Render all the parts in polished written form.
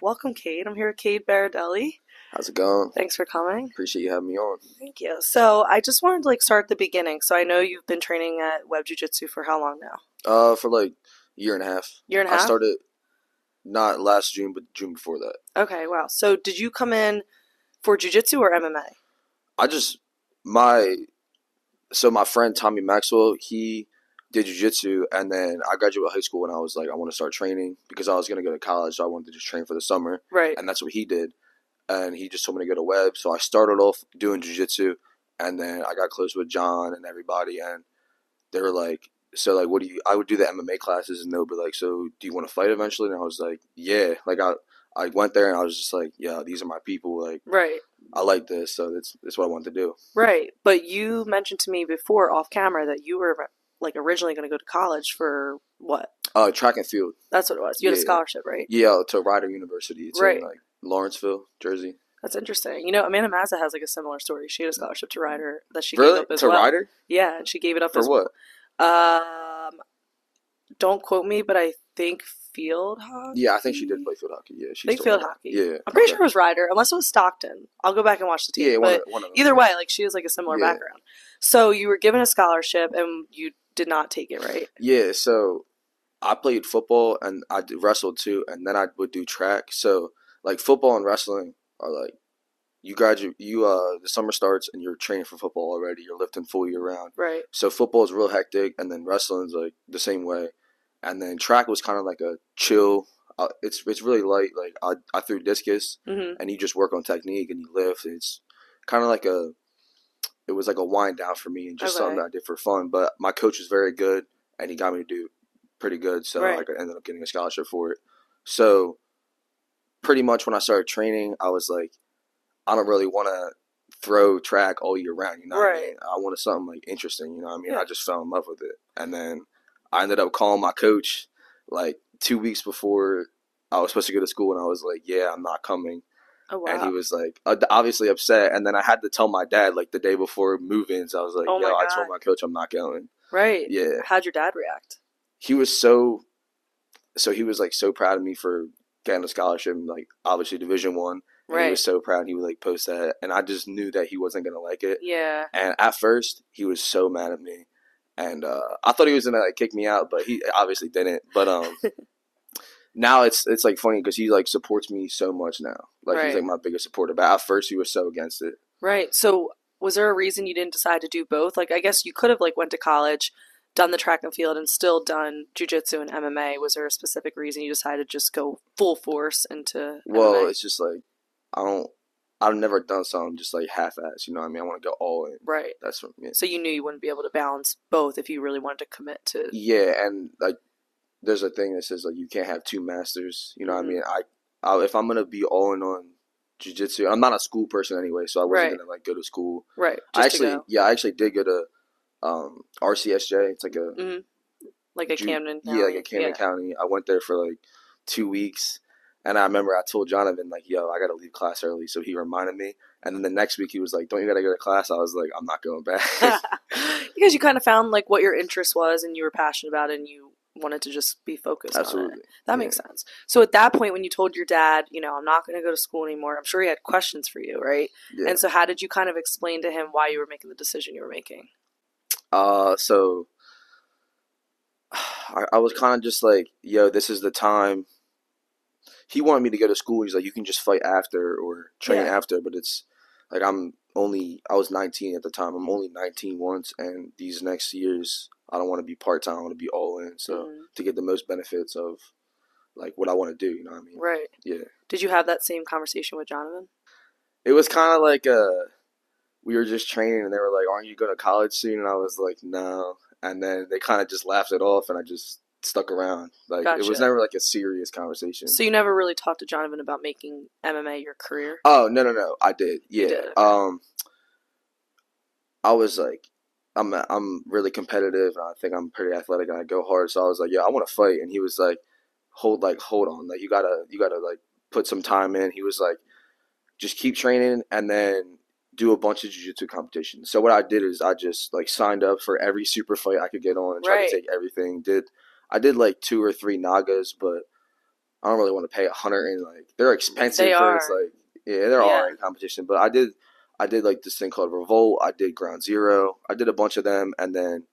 Welcome, Cade. I'm here with Cade Berardelli. How's it going? Thanks for coming. Appreciate you having me on. Thank you. So I just wanted to start at the beginning. So I know you've been training at Web Jiu-Jitsu for how long now? For a year and a half. I started not last June, but June before that. Okay, wow. So did you come in for Jiu-Jitsu or MMA? My friend Tommy Maxwell, he did jiu-jitsu, and then I graduated high school and I was like, I want to start training because I was going to go to college, so I wanted to just train for the summer. Right. And that's what he did. And he just told me to go to Webb, so I started off doing jiu-jitsu, and then I got close with John and everybody, and they were like, so like, what do you, I would do the MMA classes, and they would be like, so do you want to fight eventually? And I was like, yeah. I went there and I was just like, yeah, these are my people. Right. I like this, so that's what I wanted to do. Right. But you mentioned to me before off camera that you were originally going to go to college for what? Track and field. That's what it was. You had a scholarship, right? Yeah, to Rider University. It's right. In Lawrenceville, Jersey. That's interesting. Amanda Maza has a similar story. She had a scholarship to Rider that she gave up as well. To Rider? Yeah, and she gave it up for what? Don't quote me, but I think field hockey. Yeah, I think she did play field hockey. Yeah, she played field hockey. Yeah, I'm pretty sure it was Rider, unless it was Stockton. I'll go back and watch the team. Yeah, one of them. Either way, she has a similar background. So you were given a scholarship and you did not take it, right? Yeah. So I played football and I wrestled too, and then I would do track. So football and wrestling are you graduate. You the summer starts and you're training for football already. You're lifting full year round. Right. So football is real hectic, and then wrestling is the same way. And then track was kind of a chill. It's really light. I threw discus, mm-hmm. and you just work on technique and you lift. It's kind of it was a wind down for me and just something that I did for fun. But my coach was very good, and he got me to do pretty good. So I ended up getting a scholarship for it. So pretty much when I started training, I was I don't really want to throw track all year round. You know what I mean? I wanted something interesting. You know what I mean? Yeah. I just fell in love with it, and then I ended up calling my coach 2 weeks before I was supposed to go to school, and I was like, yeah, I'm not coming. Oh, wow. And he was obviously upset. And then I had to tell my dad the day before move-ins. I was like, I told my coach I'm not going. Right. Yeah. How'd your dad react? He was so proud of me for getting a scholarship, obviously Division I. Right. He was so proud. He would post that. And I just knew that he wasn't going to like it. Yeah. And at first he was so mad at me. And I thought he was going to kick me out, but he obviously didn't. But now it's funny because he supports me so much now. He's my biggest supporter. But at first he was so against it. Right. So was there a reason you didn't decide to do both? I guess you could have went to college, done the track and field, and still done jiu-jitsu and MMA. Was there a specific reason you decided to just go full force into MMA? Well, it's just I've never done something just half-assed, you know what I mean? I want to go all in. Right. That's what I mean. So you knew you wouldn't be able to balance both if you really wanted to commit to. Yeah, and there's a thing that says you can't have two masters, you know what mm-hmm. I mean? I if I'm going to be all in on jiu-jitsu, I'm not a school person anyway, so I wasn't going to go to school. Right. I actually did go to RCSJ. It's a Camden County. Yeah, a Camden County. I went there for 2 weeks. And I remember I told Jonathan, I got to leave class early. So he reminded me. And then the next week he was like, don't you got to go to class? I was like, I'm not going back. Because you kind of found what your interest was and you were passionate about it and you wanted to just be focused on it. That makes sense. So at that point when you told your dad, I'm not going to go to school anymore, I'm sure he had questions for you, right? Yeah. And so how did you kind of explain to him why you were making the decision you were making? So I was kind of just this is the time. He wanted me to go to school. He's you can just fight after or train after, but it's I was 19 at the time. I'm only 19 once, and these next years I don't want to be part-time. I want to be all in, so mm-hmm. to get the most benefits of what I want to do, you know what I mean? Right. Yeah. Did you have that same conversation with Jonathan? It was kind of we were just training, and they were like, aren't you going to college soon? And I was like, no. And then they kind of just laughed it off, and I just stuck around. Gotcha. It was never a serious conversation. So you never really talked to Jonathan about making MMA your career? Oh, no. I did. Yeah. You did, okay. I was I'm really competitive, and I think I'm pretty athletic, and I go hard. So I was I want to fight. And he was hold on. You gotta put some time in. He was just keep training and then do a bunch of jiu-jitsu competitions. So what I did is I just signed up for every super fight I could get on and tried to take everything. I did like 2 or 3 Nagas, but I don't really want to pay $100 and like they're expensive. They are. It's like they're all in competition. But I did like this thing called Revolt. I did Ground Zero. I did a bunch of them, and then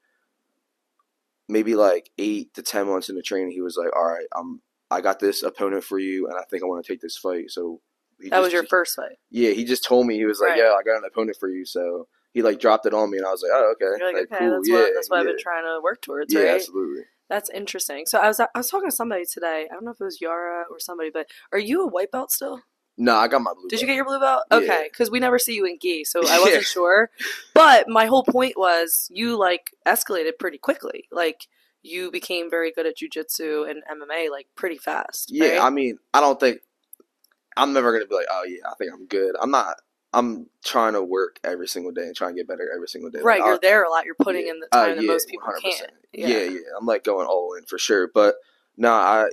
maybe like 8 to 10 months into training, he was like, "All right, I got this opponent for you, and I think I want to take this fight." So was your first fight. Yeah, he just told me, he was like, "Yeah, I got an opponent for you." So he like dropped it on me, and I was like, "Oh, okay." You're like, okay, cool. That's what I've been trying to work towards. Yeah, right? Absolutely. That's interesting. So I was talking to somebody today. I don't know if it was Yara or somebody, but are you a white belt still? No, I got my blue belt. Did you get your blue belt? Okay, because we never see you in gi, so I wasn't sure. But my whole point was you, like, escalated pretty quickly. Like, you became very good at jiu-jitsu and MMA, like, pretty fast. Yeah, right? I mean, I don't think – I'm never going to be like, oh, yeah, I think I'm good. I'm not – I'm trying to work every single day and trying to get better every single day. Right, like, you're there a lot. You're putting in the time that most people 100%. Can't. Yeah, I'm, like, going all in for sure. But, no, I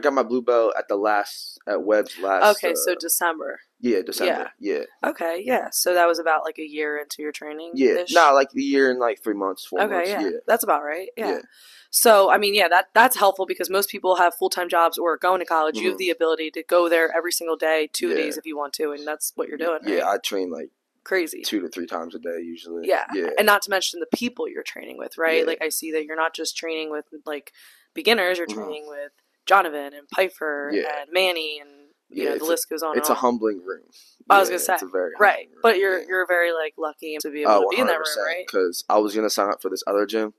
got my blue belt at Webb's last. Okay, so December. Yeah, December. Yeah. Okay, yeah. So that was about like a year into your training. Yeah, no, like a year and like 3 months, 4 months. Okay, yeah, that's about right. Yeah. So I mean, yeah, that's helpful because most people have full-time jobs or are going to college. Mm-hmm. You have the ability to go there every single day, 2 days if you want to, and that's what you're doing. Yeah, right? I train like crazy 2 to 3 times a day usually. Yeah, and not to mention the people you're training with, right? Yeah. Like I see that you're not just training with like beginners; you're training with Jonathan and Pfeiffer and Manny and you know, the list goes on. It's a humbling room. I was gonna say, it's a very right, room. But you're very like lucky to be able to be in that room, right? Because I was gonna sign up for this other gym,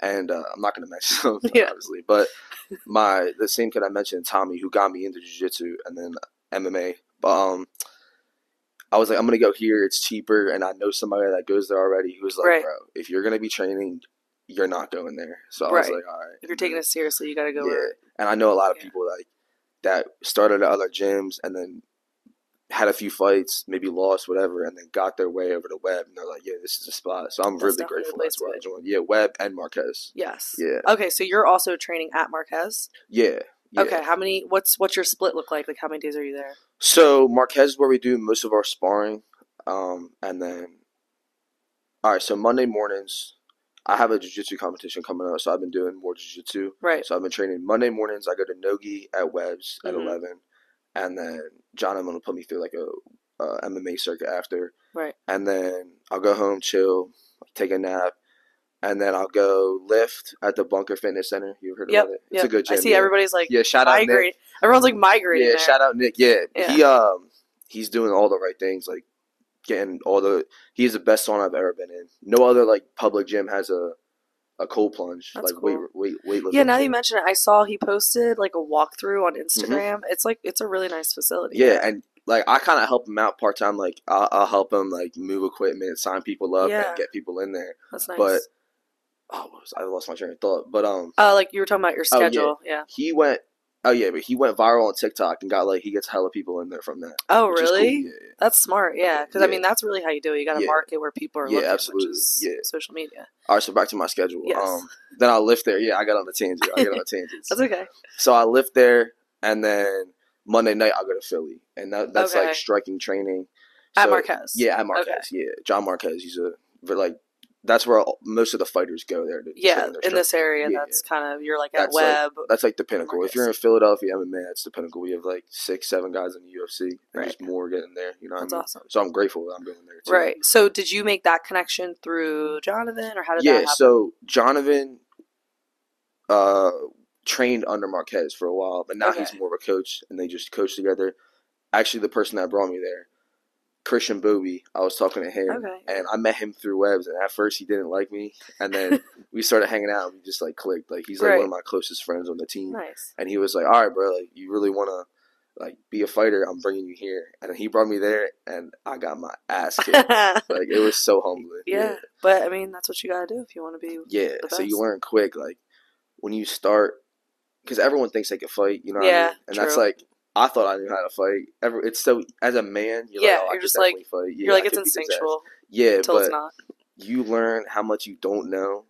and I'm not gonna mention him obviously, but the same kid I mentioned, Tommy, who got me into jiu-jitsu and then MMA. I was like, I'm gonna go here. It's cheaper, and I know somebody that goes there already. He was like, bro, if you're gonna be training, you're not going there. So I was like, all right. If you're taking it seriously, you got to go. Yeah. And I know a lot of people like that started at other gyms and then had a few fights, maybe lost, whatever, and then got their way over to Webb. And they're like, yeah, this is a spot. So I'm really grateful that's where I joined. Yeah, Webb and Marquez. Yes. Yeah. Okay, so you're also training at Marquez? Yeah. Okay, how many – what's your split look like? Like how many days are you there? So Marquez is where we do most of our sparring. And then – all right, so Monday mornings – I have a jiu-jitsu competition coming up, so I've been doing more jiu-jitsu. Right. So I've been training Monday mornings. I go to Nogi at Webb's at 11, and then John and will put me through like a MMA circuit after. Right. And then I'll go home, chill, take a nap, and then I'll go lift at the Bunker Fitness Center. You've heard about it? It's a good gym. I see everybody's like shout out Nick. Everyone's like migrating. Yeah, shout out Nick. Yeah. He's doing all the right things, like getting all the he's the best sauna I've ever been in. No other like public gym has a cold plunge. That's like cool. weightlifting. Yeah, now that you mention it, I saw he posted like a walkthrough on Instagram. It's like it's a really nice facility. Yeah, and like I kind of help him out part time. Like I'll help him like move equipment, sign people up, and get people in there. That's nice. But I lost my train of thought. But like you were talking about your schedule. Yeah. He went. Oh yeah, but he went viral on TikTok and got like he gets hella people in there from that. Oh really? Cool. Yeah. That's smart. Yeah, because I mean that's really how you do it. You got to market where people are looking, absolutely. Which is social media. All right, so back to my schedule. Yes. Then I lift there. Yeah, I got on the tangent. That's okay. So I lift there, and then Monday night I go to Philly, and that's like striking training. So, at Marquez. Yeah, at Marquez. Okay. Yeah, John Marquez. He's that's where most of the fighters go there. In this area, that's kind of, you're like at Webb. Like, that's like the pinnacle. If you're in Philadelphia, MMA, that's the pinnacle. We have like 6, 7 guys in the UFC. And there's more getting there. You know what I mean? That's awesome. So I'm grateful that I'm going there too. Right. So did you make that connection through Jonathan or how did that happen? Yeah, so Jonathan trained under Marquez for a while, but now he's more of a coach and they just coach together. Actually, the person that brought me there, Christian Booby, I was talking to him, and I met him through Webb's, and at first he didn't like me, and then we started hanging out, and we just, like, clicked. Like, he's, like, one of my closest friends on the team. Nice. And he was like, all right, bro, like, you really want to, like, be a fighter? I'm bringing you here. And he brought me there, and I got my ass kicked. Like, it was so humbling. Yeah, but, I mean, that's what you got to do if you want to be the best. So you learn quick, like, when you start, because everyone thinks they can fight, you know what I mean? And that's, like, I thought I knew how to fight. It's so, as a man, you're like, oh, you're just like, fight. Yeah, you're like, it's instinctual. Yeah, until but it's not. You learn how much you don't know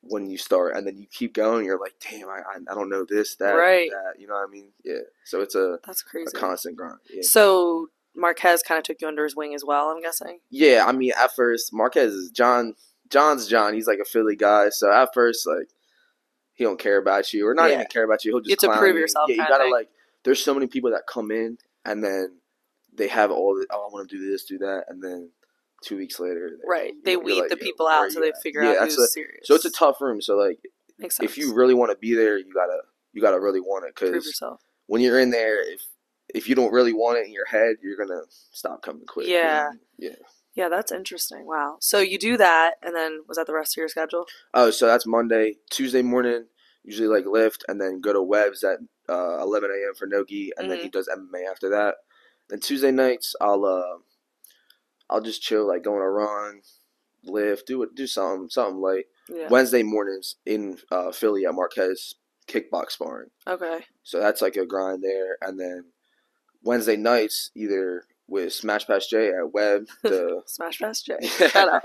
when you start, and then you keep going. You're like, damn, I don't know this, that, that. You know what I mean? Yeah. So it's that's crazy. A constant grind. Yeah. So Marquez kind of took you under his wing as well, I'm guessing. Yeah, I mean, at first, Marquez is John. John's John. He's like a Philly guy. So at first, like, he don't care about you or not even care about you. He'll just you have to prove yourself. Yeah, you gotta like. There's so many people that come in and then they have all the oh, I want to do this, do that, and then 2 weeks later, they weed like, the people out so they figure out who's serious. So it's a tough room. So like, makes sense. If you really want to be there, you gotta really want it because when you're in there, if you don't really want it in your head, you're gonna stop coming quick. Yeah. Yeah, that's interesting. Wow. So you do that, and then was that the rest of your schedule? Oh, so that's Monday, Tuesday morning, usually like lift, and then go to Webb's at 11 a.m. for no-gi, and then he does MMA after that. Then Tuesday nights, I'll just chill, like go on a run, lift, do something light. Yeah. Wednesday mornings in Philly at Marquez, kickbox sparring. Okay. So that's like a grind there, and then Wednesday nights either. With Smash Pass J at Webb. Smash Pass J. Shut up.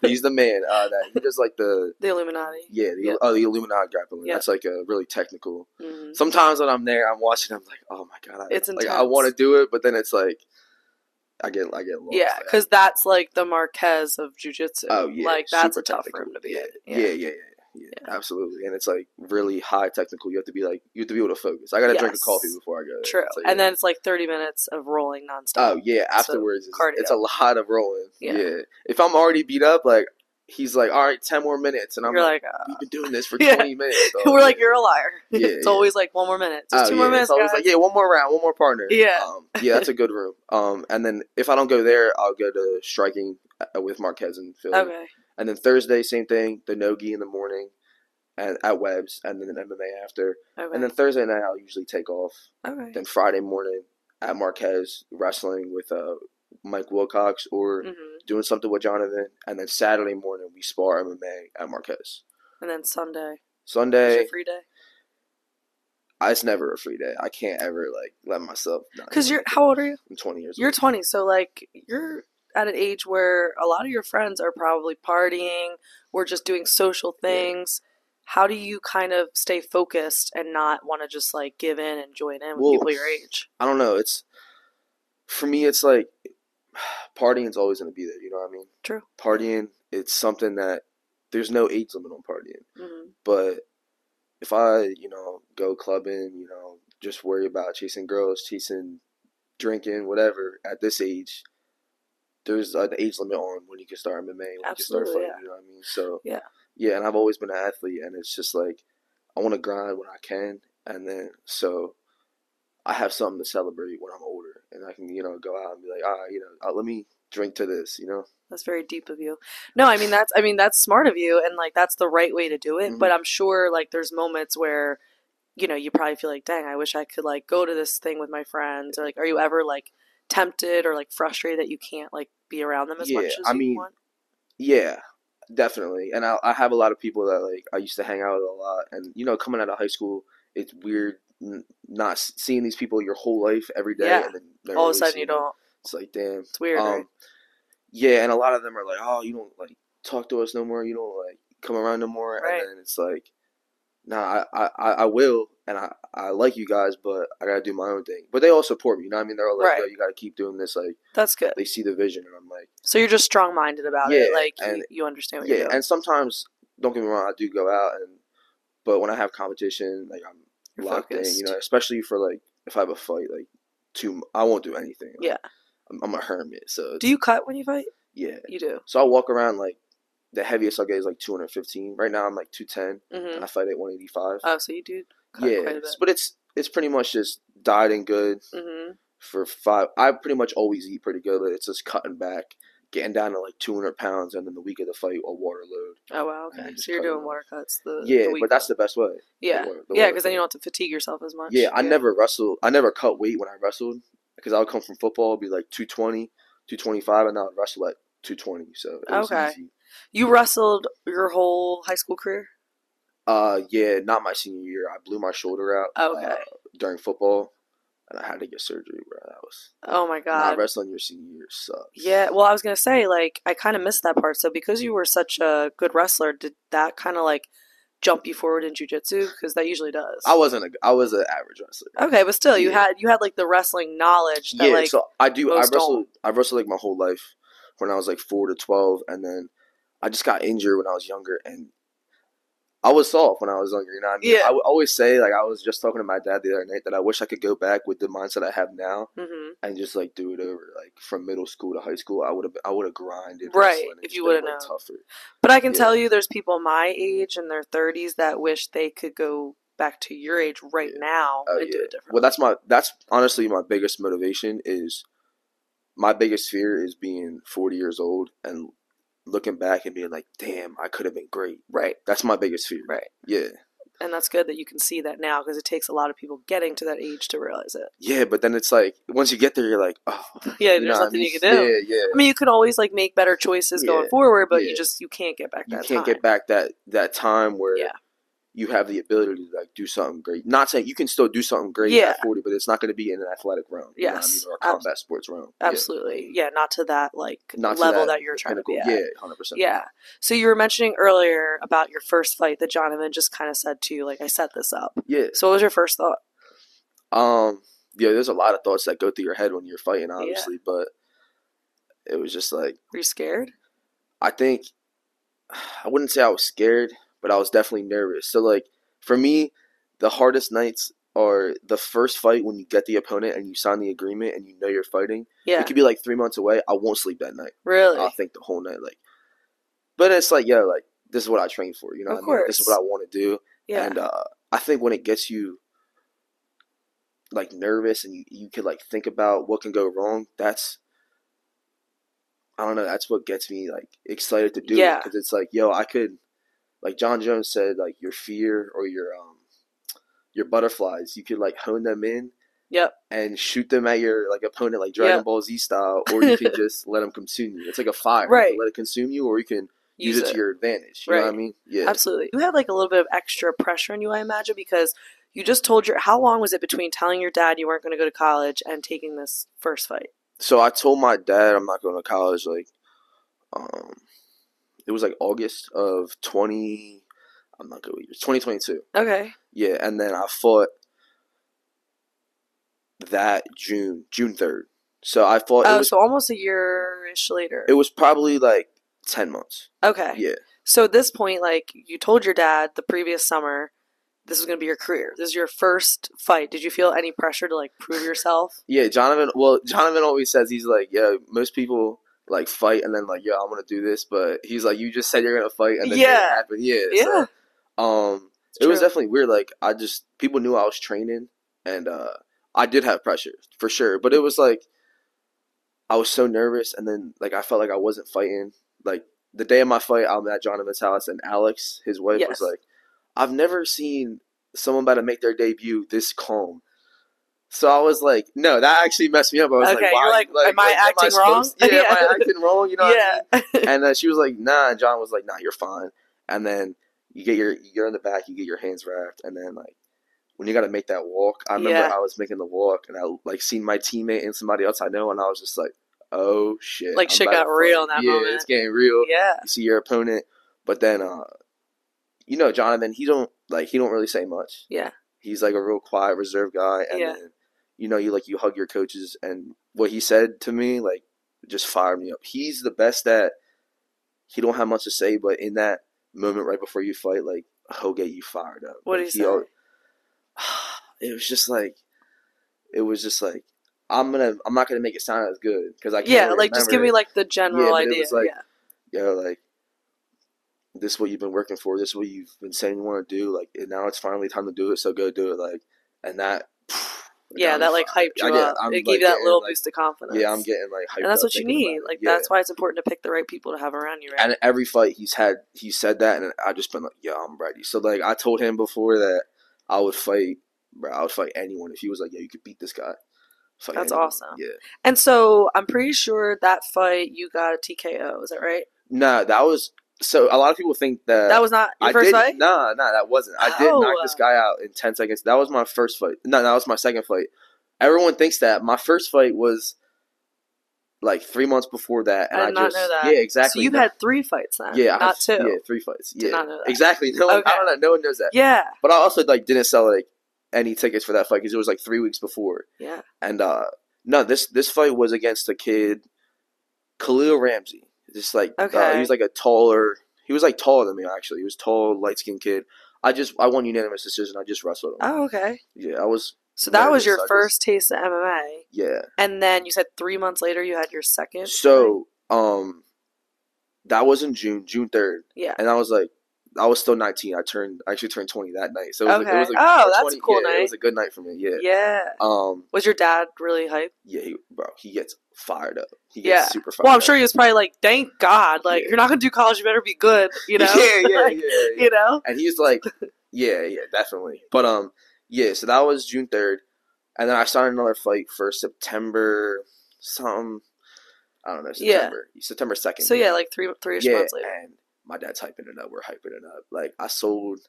He's the man. That he does like the... The Illuminati. Yeah, the Illuminati grappling. Yep. That's like a really technical... Mm-hmm. Sometimes when I'm there, I'm watching, I'm like, oh my God. It's intense. Like, I want to do it, but then it's like, I get lost. Yeah, because that's like the Marquez of jiu-jitsu. Oh, yeah. Like, that's a tough room to be in. Yeah, absolutely. And it's like really high technical. You have to be able to focus. I gotta drink a coffee before I go. True. Like, and then it's like 30 minutes of rolling nonstop. Oh yeah. Afterwards, so it's a lot of rolling. Yeah. If I'm already beat up, like he's like, all right, 10 more minutes, and I'm like we've been doing this for 20 minutes. So we're like, you're a liar. Yeah, it's always like one more minute. Just two more minutes. It's always guys. Like one more round, one more partner. Yeah. That's a good room. And then if I don't go there, I'll go to striking with Marquez and Philly. Okay. And then Thursday, same thing, the no-gi in the morning and at Webb's, and then MMA after. Okay. And then Thursday night, I'll usually take off. Okay. Then Friday morning at Marquez, wrestling with Mike Wilcox or doing something with Jonathan. And then Saturday morning, we spar MMA at Marquez. And then Sunday. Sunday. Is your free day? It's never a free day. I can't ever, like, let myself. Because you're, how old are you? I'm 20 years old. You're 20, so, like, you're at an age where a lot of your friends are probably partying or just doing social things. Yeah. How do you kind of stay focused and not want to just like give in and join in with people your age? I don't know. It's for me, it's like partying is always going to be there. You know what I mean? True. Partying. It's something that there's no age limit on partying, but if I, go clubbing, just worry about chasing girls, chasing drinking, whatever at this age, there's an age limit on when you can start MMA, when you can start fighting, you know what I mean? So, yeah, and I've always been an athlete, and it's just like, I want to grind when I can, and then, so, I have something to celebrate when I'm older, and I can, go out and be like, let me drink to this, That's very deep of you. No, I mean, that's smart of you, and, like, that's the right way to do it, but I'm sure, like, there's moments where, you probably feel like, dang, I wish I could, like, go to this thing with my friends, or, like, are you ever, like, tempted or like frustrated that you can't like be around them as much as you want? Yeah, definitely. And I have a lot of people that like I used to hang out with a lot, and coming out of high school, it's weird not seeing these people your whole life every day, and then all of a sudden you don't. It's like damn, it's weird. Right? Yeah, and a lot of them are like, oh, you don't like talk to us no more. You don't like come around no more. Right. And then it's like, nah, I will. And I like you guys, but I gotta do my own thing. But they all support me, you know what I mean? They're all like, yo, you gotta keep doing this. Like, that's good. They see the vision, and I'm like, so you're just strong minded about it, like you understand what you're doing. Yeah, and sometimes, don't get me wrong, I do go out, but when I have competition, like I'm locked in, especially for like if I have a fight, like I won't do anything. Like, I'm a hermit. So do you cut when you fight? Yeah, you do. So I walk around like. The heaviest I'll get is like 215. Right now I'm like 210, and I fight at 185. Oh, so you do cut quite a bit. But it's pretty much just dieting good for 5. I pretty much always eat pretty good, but it's just cutting back, getting down to like 200 pounds, and then the week of the fight, a water load. Oh, wow, okay. So you're doing water cuts. But that's the best way. Yeah, because then you don't have to fatigue yourself as much. Yeah, I never wrestled. I never cut weight when I wrestled because I would come from football, be like 220, 225, and I would wrestle at 220. So it was easy. You wrestled your whole high school career? Yeah, not my senior year. I blew my shoulder out during football, and I had to get surgery. Bro, that was oh my god. Not wrestling your senior year sucks. Yeah, well, I was gonna say like I kind of missed that part. So because you were such a good wrestler, did that kind of like jump you forward in jiu-jitsu? Because that usually does. I was an average wrestler. Okay, but still, you had like the wrestling knowledge. That, like, so I do. I wrestled like my whole life when I was like 4 to 12, and then. I just got injured when I was younger, and I was soft when I was younger, you know what I mean? Yeah. I would always say, like, I was just talking to my dad the other night that I wish I could go back with the mindset I have now and just, like, do it over. Like, from middle school to high school, I would have grinded. Right, if you would have known. Tougher. But I can tell you there's people my age in their 30s that wish they could go back to your age now and do it differently. Well, that's honestly my biggest motivation is my biggest fear is being 40 years old and looking back and being like, damn, I could have been great. Right. That's my biggest fear. Right. Yeah. And that's good that you can see that now because it takes a lot of people getting to that age to realize it. Yeah, but then it's like, once you get there, you're like, oh. Yeah, there's nothing you can do. Yeah, yeah. I mean, you can always, like, make better choices going forward, but you can't get back that time. You can't get back that time where you have the ability to, like, do something great. Not saying you can still do something great at 40, but it's not going to be in an athletic realm. Yes. You know what I mean? Or a combat sports realm. Absolutely. Yeah, not to that, like, not level that you're trying to be at. Yeah, 100%. Yeah. So you were mentioning earlier about your first fight that Jonathan just kind of said to you, like, I set this up. Yeah. So what was your first thought? Yeah, there's a lot of thoughts that go through your head when you're fighting, obviously, but it was just like... Were you scared? I think... I wouldn't say I was scared, but I was definitely nervous. So, like, for me, the hardest nights are the first fight when you get the opponent and you sign the agreement and you know you're fighting. Yeah. It could be, like, 3 months away. I won't sleep that night. Really? I'll think the whole night. Like, but it's like, yeah, like, this is what I trained for. You know what I mean? This is what I want to do. Yeah. And I think when it gets you, like, nervous and you could, like, think about what can go wrong, that's... I don't know. That's what gets me, like, excited to do it. Because it's like, yo, I could... Like John Jones said, like, your fear or your butterflies, you could, like, hone them in and shoot them at your, like, opponent, like Dragon Ball Z style, or you can just let them consume you. It's like a fire. Right. You can let it consume you, or you can use it to your advantage. You know what I mean? Yeah. Absolutely. You had, like, a little bit of extra pressure on you, I imagine, because you just told your – how long was it between telling your dad you weren't going to go to college and taking this first fight? So I told my dad I'm not going to college, like it was, like, August of 2022. Okay. Yeah, and then I fought that June 3rd. So I fought... Oh, so almost a year-ish later. It was probably, like, 10 months. Okay. Yeah. So at this point, like, you told your dad the previous summer, this was going to be your career. This is your first fight. Did you feel any pressure to, like, prove yourself? Yeah, Jonathan always says, he's like, yeah, most people... like, fight, and then, like, yo, I'm going to do this, but he's like, you just said you're going to fight, and then it happened. Yeah. So, it was definitely weird. Like, people knew I was training, and I did have pressure, for sure, but it was, like, I was so nervous, and then, like, I felt like I wasn't fighting. Like, the day of my fight, I'm at Jonathan's house, and Alex, his wife, was like, I've never seen someone about to make their debut this calm. So I was like, no, that actually messed me up. I was like, wow. You're like, am I acting wrong? Yeah, am I acting wrong? You know what I mean? And she was like, nah. And John was like, nah, you're fine. And then you're in the back, you get your hands wrapped. And then, like, when you got to make that walk, I remember I was making the walk and I, like, seen my teammate and somebody else I know. And I was just like, oh, shit. Like, shit got real in that moment. Yeah, it's getting real. Yeah. You see your opponent. But then, you know, Jonathan, he don't really say much. Yeah. He's, like, a real quiet, reserved guy. And then, you know, you hug your coaches, and what he said to me, like, just fired me up. He's the best at, he don't have much to say, but in that moment right before you fight, like, he'll get you fired up. What did he say? It was just like, I'm not gonna make it sound as good because I can't remember. Like, just give me, like, the general idea. It was like, like, this is what you've been working for. This is what you've been saying you want to do. Like, and now it's finally time to do it. So go do it. Like, and that. That, like, hyped you up. It gave you that little boost of confidence. Yeah, I'm getting, like, hyped up. And that's what you need. Like, that's why it's important to pick the right people to have around you, right? And every fight he said that, and I've just been like, yo, I'm ready. So, like, I told him before that I would fight anyone. If he was like, yeah, you could beat this guy. That's awesome. Yeah. And so I'm pretty sure that fight you got a TKO. Is that right? No, that was... So a lot of people think that was not your first fight? No, that wasn't. I did knock this guy out in 10 seconds. That was my first fight. No, that was my second fight. Everyone thinks that. My first fight was, like, 3 months before that. And I did not know that. Yeah, exactly. So you've had three fights then, not two. Yeah, three fights. Yeah. Did not know that. Exactly. No, okay. I don't know. No one knows that. Yeah. But I also, like, didn't sell, like, any tickets for that fight because it was, like, 3 weeks before. Yeah. And, no, this fight was against a kid, Khalil Ramsey. Just like, he was like a taller He was like taller than me, actually. He was tall, light skinned kid. I won unanimous decision. I just wrestled him. Oh, okay. Yeah, I was. So that was your first taste of MMA. Yeah. And then you said 3 months later you had your second. So that was in June 3rd. Yeah. And I was like, I was still 19. I actually turned 20 that night. So it was okay. That's a cool night. It was a good night for me. Yeah. Yeah. Was your dad really hyped? Yeah, he gets fired up. He gets super fired up. Well, I'm sure he was probably like, thank God. Like, you're not going to do college. You better be good, you know? Yeah. You know? And he's like, yeah, definitely. But, yeah, so that was June 3rd. And then I started another fight for September something. I don't know. September 2nd. So, yeah, like three-ish months later. And my dad's hyping it up. We're hyping it up. Like, I sold,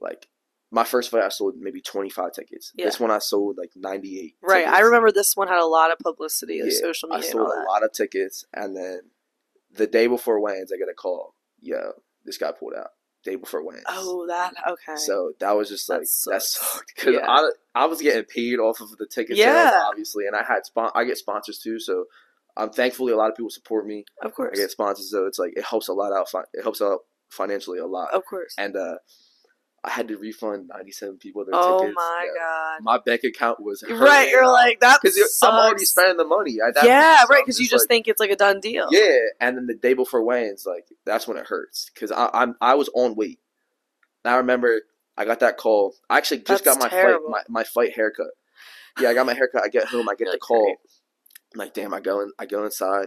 like, my first fight I sold maybe 25 tickets. Yeah. This one I sold, like, 98 Right. tickets. I remember this one had a lot of publicity and social media. I sold a lot of tickets. And then the day before Wayne's, I get a call. Yo, this guy pulled out. Day before Wayne's. Oh, that, okay. So that was just like, that sucked. Because I was getting paid off of the ticket sales, obviously. And I had I get sponsors, too. So I'm thankfully a lot of people support me. Of course. I get sponsors, so it's like, it helps a lot out. It helps out financially a lot. Of course. And I had to refund 97 people their tickets. Oh, my God. My bank account was hurting. Right, you're like, that sucks. I'm already spending the money. Right, because you just think it's like a done deal. Yeah, and then the day before weigh-ins, like, that's when it hurts. Because I was on weight. And I remember I got that call. I actually just got my fight haircut. Yeah, I got my haircut. I get home. I get the call. Great. I'm like, damn, I go inside.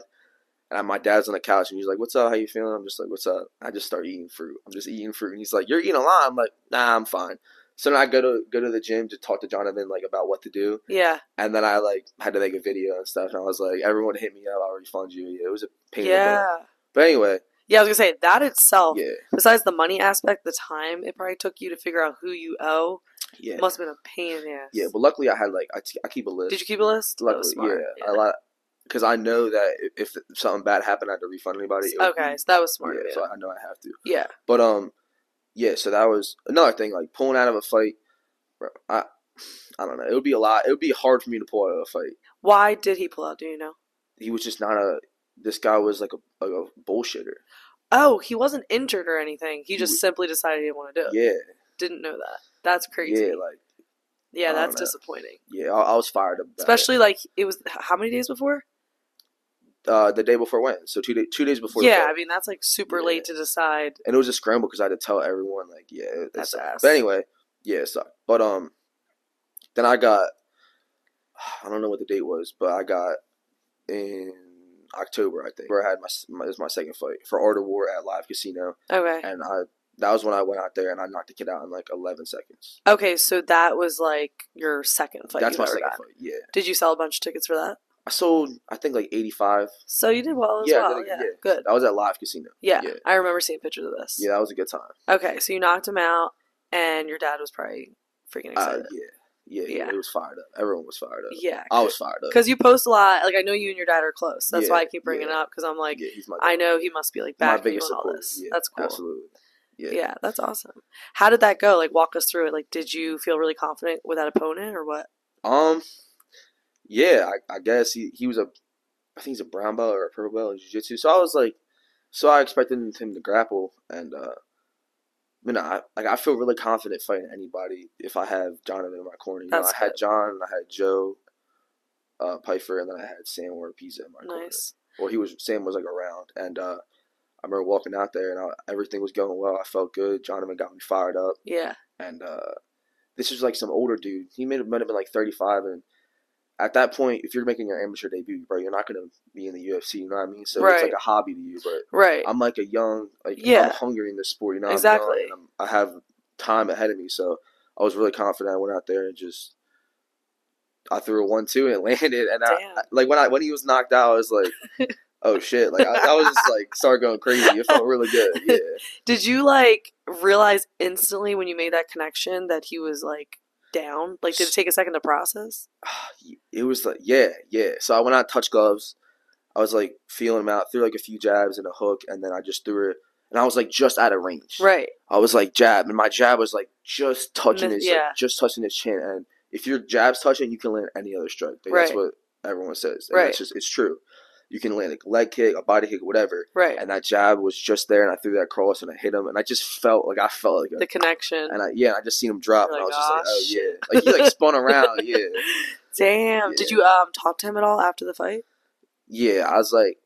And my dad's on the couch, and he's like, what's up? How you feeling? I'm just like, what's up? I just start eating fruit. And he's like, you're eating a lot? I'm like, nah, I'm fine. So then I go to the gym to talk to Jonathan, like, about what to do. Yeah. And then I, like, had to make a video and stuff. And I was like, everyone hit me up. I'll refund you. Yeah, it was a pain in the butt. But anyway. Yeah, I was going to say, that itself, besides the money aspect, the time it probably took you to figure out who you owe. Yeah. Must have been a pain in the ass. Yeah, but luckily I had, like, I keep a list. Did you keep a list? Luckily, yeah. Because I know that if something bad happened, I had to refund anybody. So that was smart. Yeah, so I know I have to. Yeah. But, so that was another thing. Like, pulling out of a fight, bro, I don't know. It would be a lot. It would be hard for me to pull out of a fight. Why did he pull out? Do you know? He was just this guy was like a bullshitter. Oh, he wasn't injured or anything. He just simply decided he didn't want to do it. Yeah. Didn't know that. That's crazy. Yeah, like. Yeah, that's disappointing. Yeah, I was fired up. Especially, like, it was how many days before? The day before when? So two days before. Yeah, I mean, that's like super late to decide. And it was a scramble because I had to tell everyone, like, that's ass. But anyway, it sucked. But then I don't know what the date was, but I got in October, I think, where I had it was my second fight for Art of War at Live Casino. Okay. And that was when I went out there and I knocked the kid out in like 11 seconds. Okay, so that was like your second fight. That's my second fight. Yeah. Did you sell a bunch of tickets for that? I sold, I think, like 85. So you did well as well. Yeah, good. I was at Live Casino. Yeah, I remember seeing pictures of this. Yeah, that was a good time. Okay, so you knocked him out, and your dad was probably freaking excited. Yeah, it was fired up. Everyone was fired up. Yeah. I was fired up. Because you post a lot. Like, I know you and your dad are close. That's why I keep bringing it up, because I'm like, he's my dad. I know he must be, like, backing you on all this. Yeah, that's cool. Absolutely. Yeah, that's awesome. How did that go? Like, walk us through it. Like, did you feel really confident with that opponent or what? Yeah, I guess he was I think he's a brown belt or a purple belt in jiu-jitsu. So I was like, I expected him to grapple, and I feel really confident fighting anybody if I have Jonathan in my corner. I had John, and I had Joe Pfeiffer, and then I had Sam Warpiza in my corner. Nice. Well, Sam was like around, and I remember walking out there, and everything was going well. I felt good. Jonathan got me fired up. Yeah. And this was like some older dude. He might have been like 35, and at that point, if you're making your amateur debut, bro, you're not going to be in the UFC, you know what I mean? So it's like a hobby to you, but I'm like a young, I'm hungry in this sport, you know what I mean? I have time ahead of me, so I was really confident. I went out there and I threw a 1-2 and it landed, and when he was knocked out, I was like, oh shit, like I was just like, started going crazy. It felt really good, yeah. Did you like realize instantly when you made that connection that he was like, down? Like, did it take a second to process? It was like, yeah. So I went out, touched gloves. I was like feeling him out, threw like a few jabs and a hook, and then I just threw it. And I was like just out of range. Right. I was like jab, and my jab was like just touching his, just touching his chin. And if your jab's touching, you can land any other strike. Like, that's what everyone says. And it's true. you can land a leg kick, a body kick, whatever. Right. And that jab was just there, and I threw that cross, and I hit him, and I just felt like the connection. And I just seen him drop, and I was just like, oh, shit. Yeah. Like, he, like, spun around, yeah. Damn. Yeah. Did you talk to him at all after the fight? Yeah, I was like...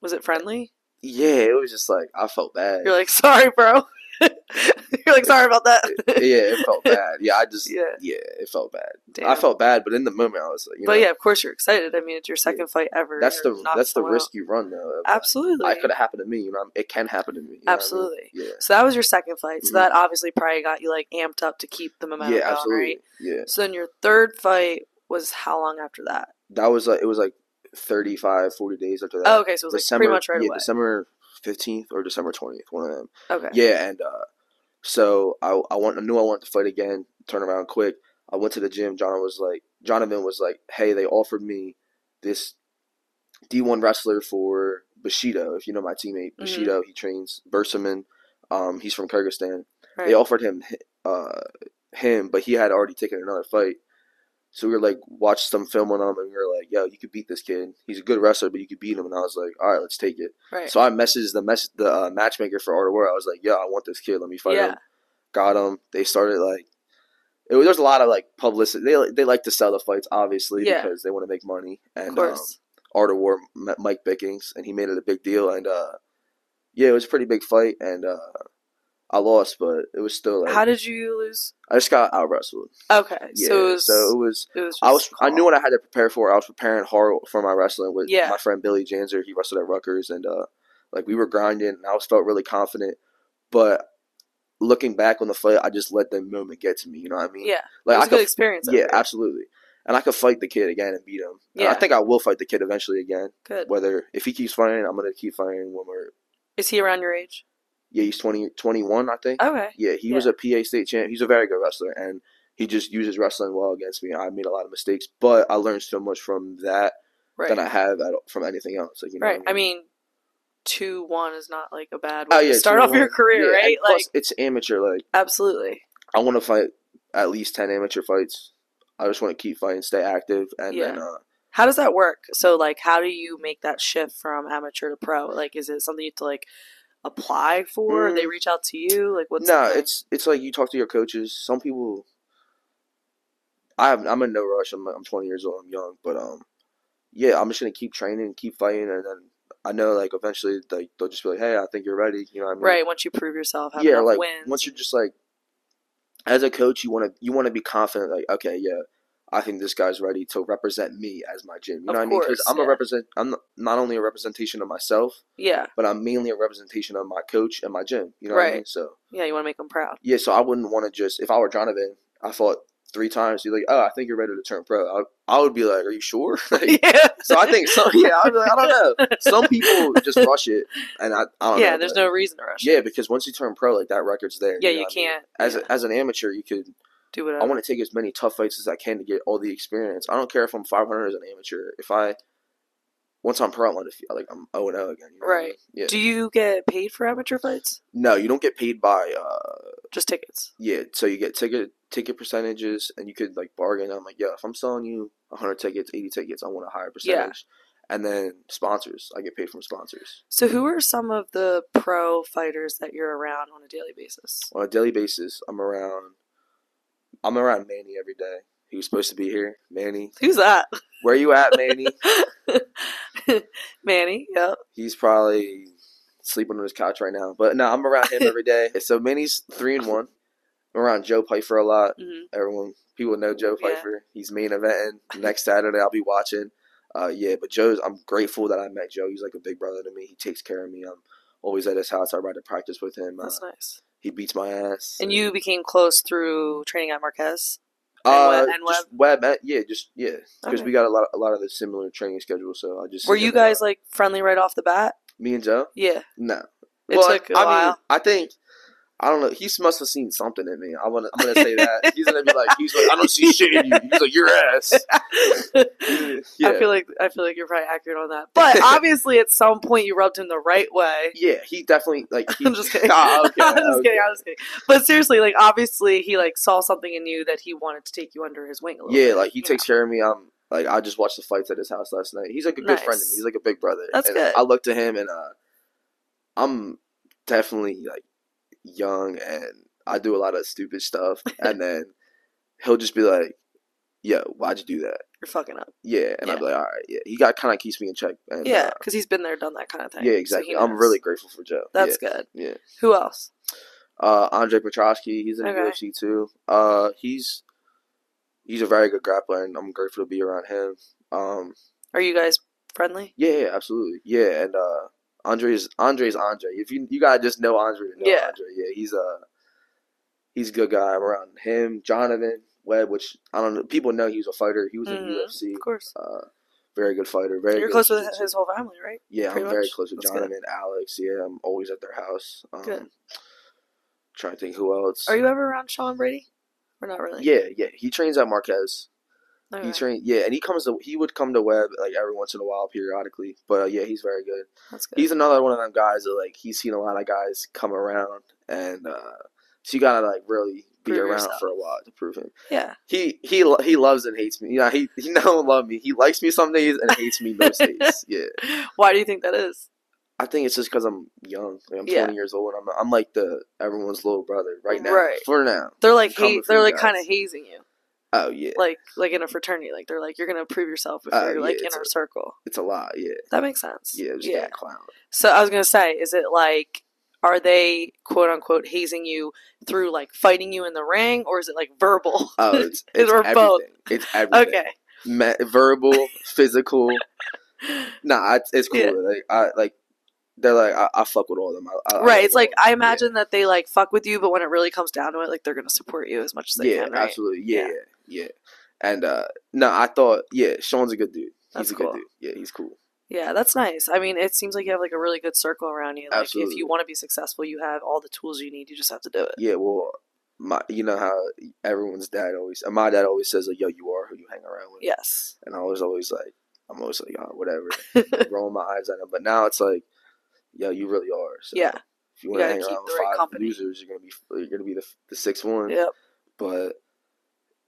Was it friendly? Yeah, it was just like, I felt bad. You're like, sorry, bro. You're like, sorry about that. Yeah, it felt bad. Yeah, I just... Yeah, it felt bad. Damn. I felt bad, but in the moment, I was like, you know... But yeah, of course you're excited. I mean, it's your second fight ever. That's the risk you run, though. Absolutely. Like, it could have happened to me, you know? It can happen to me. Absolutely. I mean? Yeah. So that was your second fight. So that obviously probably got you, like, amped up to keep the momentum going, right? Yeah. So then your third fight was how long after that? That was like... It was like... 35, 40 days after that. Oh, okay, so it was December, like pretty much right away. December 15th or December 20th, one of them. Okay. Yeah, and so I knew I wanted to fight again, turn around quick. I went to the gym. Jonathan was like, hey, they offered me this D1 wrestler for Bashido, if you know my teammate. Bashido, he trains Bursaman. He's from Kyrgyzstan. Right. They offered him, but he had already taken another fight. So we were like, watch some film on him, and we were like, yo, you could beat this kid. He's a good wrestler, but you could beat him. And I was like, all right, let's take it. Right. So I messaged the matchmaker for Art of War. I was like, yo, I want this kid. Let me fight him. Got him. They started like, there's a lot of like publicity. They like to sell the fights, obviously, because they want to make money. And of course. Art of War met Mike Bickings, and he made it a big deal. And it was a pretty big fight. And I lost, but it was still like... How did you lose? I just got out-wrestled. Okay. Yeah, so it was I knew what I had to prepare for. I was preparing hard for my wrestling with my friend Billy Janzer. He wrestled at Rutgers, and like we were grinding, and I felt really confident. But looking back on the fight, I just let that moment get to me. You know what I mean? Yeah. Like, it was a good experience. Yeah, absolutely. And I could fight the kid again and beat him. Yeah. And I think I will fight the kid eventually again. Good. Whether... If he keeps fighting, I'm going to keep fighting when we're... Is he around your age? Yeah, he's 21, I think. Okay. Yeah, he was a PA state champ. He's a very good wrestler, and he just uses wrestling well against me. I made a lot of mistakes, but I learned so much from that than I have from anything else. Like, you know what I mean? I mean, 2-1 is not, like, a bad way to start off your career, right? Like, plus, it's amateur. Like, absolutely. I want to fight at least 10 amateur fights. I just want to keep fighting, stay active, and then – How does that work? So, like, how do you make that shift from amateur to pro? Like, is it something you have to, like – apply for? They reach out to you? Like, what's that? It's like you talk to your coaches. Some people, I'm in no rush. I'm 20 years old. I'm young, but I'm just gonna keep training, keep fighting, and then I know like eventually like they'll just be like, hey, I think you're ready. You know what I mean? Right. Once you prove yourself, have enough like wins. Once you're just like, as a coach, you want to be confident. Like, okay, yeah, I think this guy's ready to represent me as my gym. You know what I mean? Because I'm I'm not only a representation of myself, but I'm mainly a representation of my coach and my gym. You know what I mean? So you want to make them proud. Yeah, so I wouldn't want to just, if I were Jonathan, I fought 3 times. He's like, oh, I think you're ready to turn pro. I would be like, are you sure? Like, so I think some. Yeah, I'd be like, I don't know. Some people just rush it, and I don't know. Yeah, there's no reason to rush. Yeah, because once you turn pro, like that record's there. Yeah, you can't. I mean? As an amateur, you could. I want to take as many tough fights as I can to get all the experience. I don't care if I'm 500 as an amateur. If once I'm pro, I'm 0-0 again. You know right. I mean? Yeah. Do you get paid for amateur fights? No, you don't get paid by... just tickets. Yeah, so you get ticket percentages, and you could like bargain. I'm like, yeah, if I'm selling you 100 tickets, 80 tickets, I want a higher percentage. Yeah. And then sponsors. I get paid from sponsors. So who are some of the pro fighters that you're around on a daily basis? On a daily basis, I'm around Manny every day. He was supposed to be here. Manny. Who's that? Where you at, Manny? Manny, yep. He's probably sleeping on his couch right now. But no, I'm around him every day. So Manny's 3-1. I'm around Joe Pfeiffer a lot. Mm-hmm. People know Joe Pfeiffer. He's main eventing. Next Saturday I'll be watching. But I'm grateful that I met Joe. He's like a big brother to me. He takes care of me. I'm always at his house. I ride to practice with him. That's nice. He beats my ass. And you became close through training at Marquez? Webb? Yeah. Because we got a lot of the similar training schedules, so I just... Were you guys, like, friendly right off the bat? Me and Joe? Yeah. No. It took a while. Mean, I think... I don't know. He must have seen something in me. I'm gonna say that. He's gonna be like, I don't see shit in you. He's like, your ass. Yeah. I feel like you're probably accurate on that. But obviously, at some point, you rubbed him the right way. Yeah, he definitely like. I'm just kidding. I'm just kidding. But seriously, like, obviously, he like saw something in you that he wanted to take you under his wing a little bit. Yeah, like he takes care of me. Like, I just watched the fights at his house last night. He's like a good friend to me. He's like a big brother. That's good. I look to him, and I'm definitely like young, and I do a lot of stupid stuff, and then he'll just be like, "Yo, why'd you do that? You're fucking up." Yeah, and I'd be like, "All right, yeah." He got kind of keeps me in check. And, yeah, because he's been there, done that kind of thing. Yeah, exactly. So I'm really grateful for Joe. That's good. Yeah. Who else? Andre Petroski. He's in the UFC too. He's a very good grappler, and I'm grateful to be around him. Are you guys friendly? Yeah, absolutely. Yeah, and Andre's Andre. If you gotta just know Andre to know Andre. Yeah, he's a good guy. I'm around him. Jonathan Webb, which I don't know. People know he was a fighter. He was in UFC. Of course. Very good fighter. You're close with his whole family, right? Yeah, I'm very close with Jonathan and Alex. Yeah, I'm always at their house. Good. Trying to think who else. Are you ever around Sean Brady? Or not really? Yeah. He trains at Marquez. Okay. And he would come to Webb like every once in a while periodically. But yeah, he's very good. That's good. He's another one of them guys that like he's seen a lot of guys come around, and so you gotta like really be prove around yourself for a while to prove him. Yeah. He loves and hates me. Yeah, he don't love me. He likes me some days and hates me most days. Yeah. Why do you think that is? I think it's just because I'm young. Like, I'm 20 years old. And I'm like everyone's little brother right now. Right. For now. They're like kind of hazing you. Oh yeah. Like in a fraternity. Like they're like, you're gonna prove yourself if you're like in our circle. It's a lot. Yeah. That makes sense. Yeah. It was just a clown. So I was gonna say, is it like, are they quote unquote hazing you through like fighting you in the ring, or is it like verbal? Oh, it's or everything. Both. It's everything. Okay. Verbal, physical. Nah, it's cool. Yeah. They're like, I fuck with all of them. I it's like, I imagine that they, like, fuck with you, but when it really comes down to it, like, they're going to support you as much as they can, right? Absolutely. Yeah. And, I thought, Sean's a good dude. That's cool. He's a good dude. Yeah, he's cool. Yeah, that's nice. I mean, it seems like you have, like, a really good circle around you. Like, absolutely. If you want to be successful, you have all the tools you need. You just have to do it. Yeah, well, you know how my dad always says, like, yo, you are who you hang around with. Yes. And I'm always like, oh, whatever. Rolling my eyes at him. But now it's like, yo, you really are. So yeah. If you want to hang around with five losers, you're gonna be the sixth one. Yep. But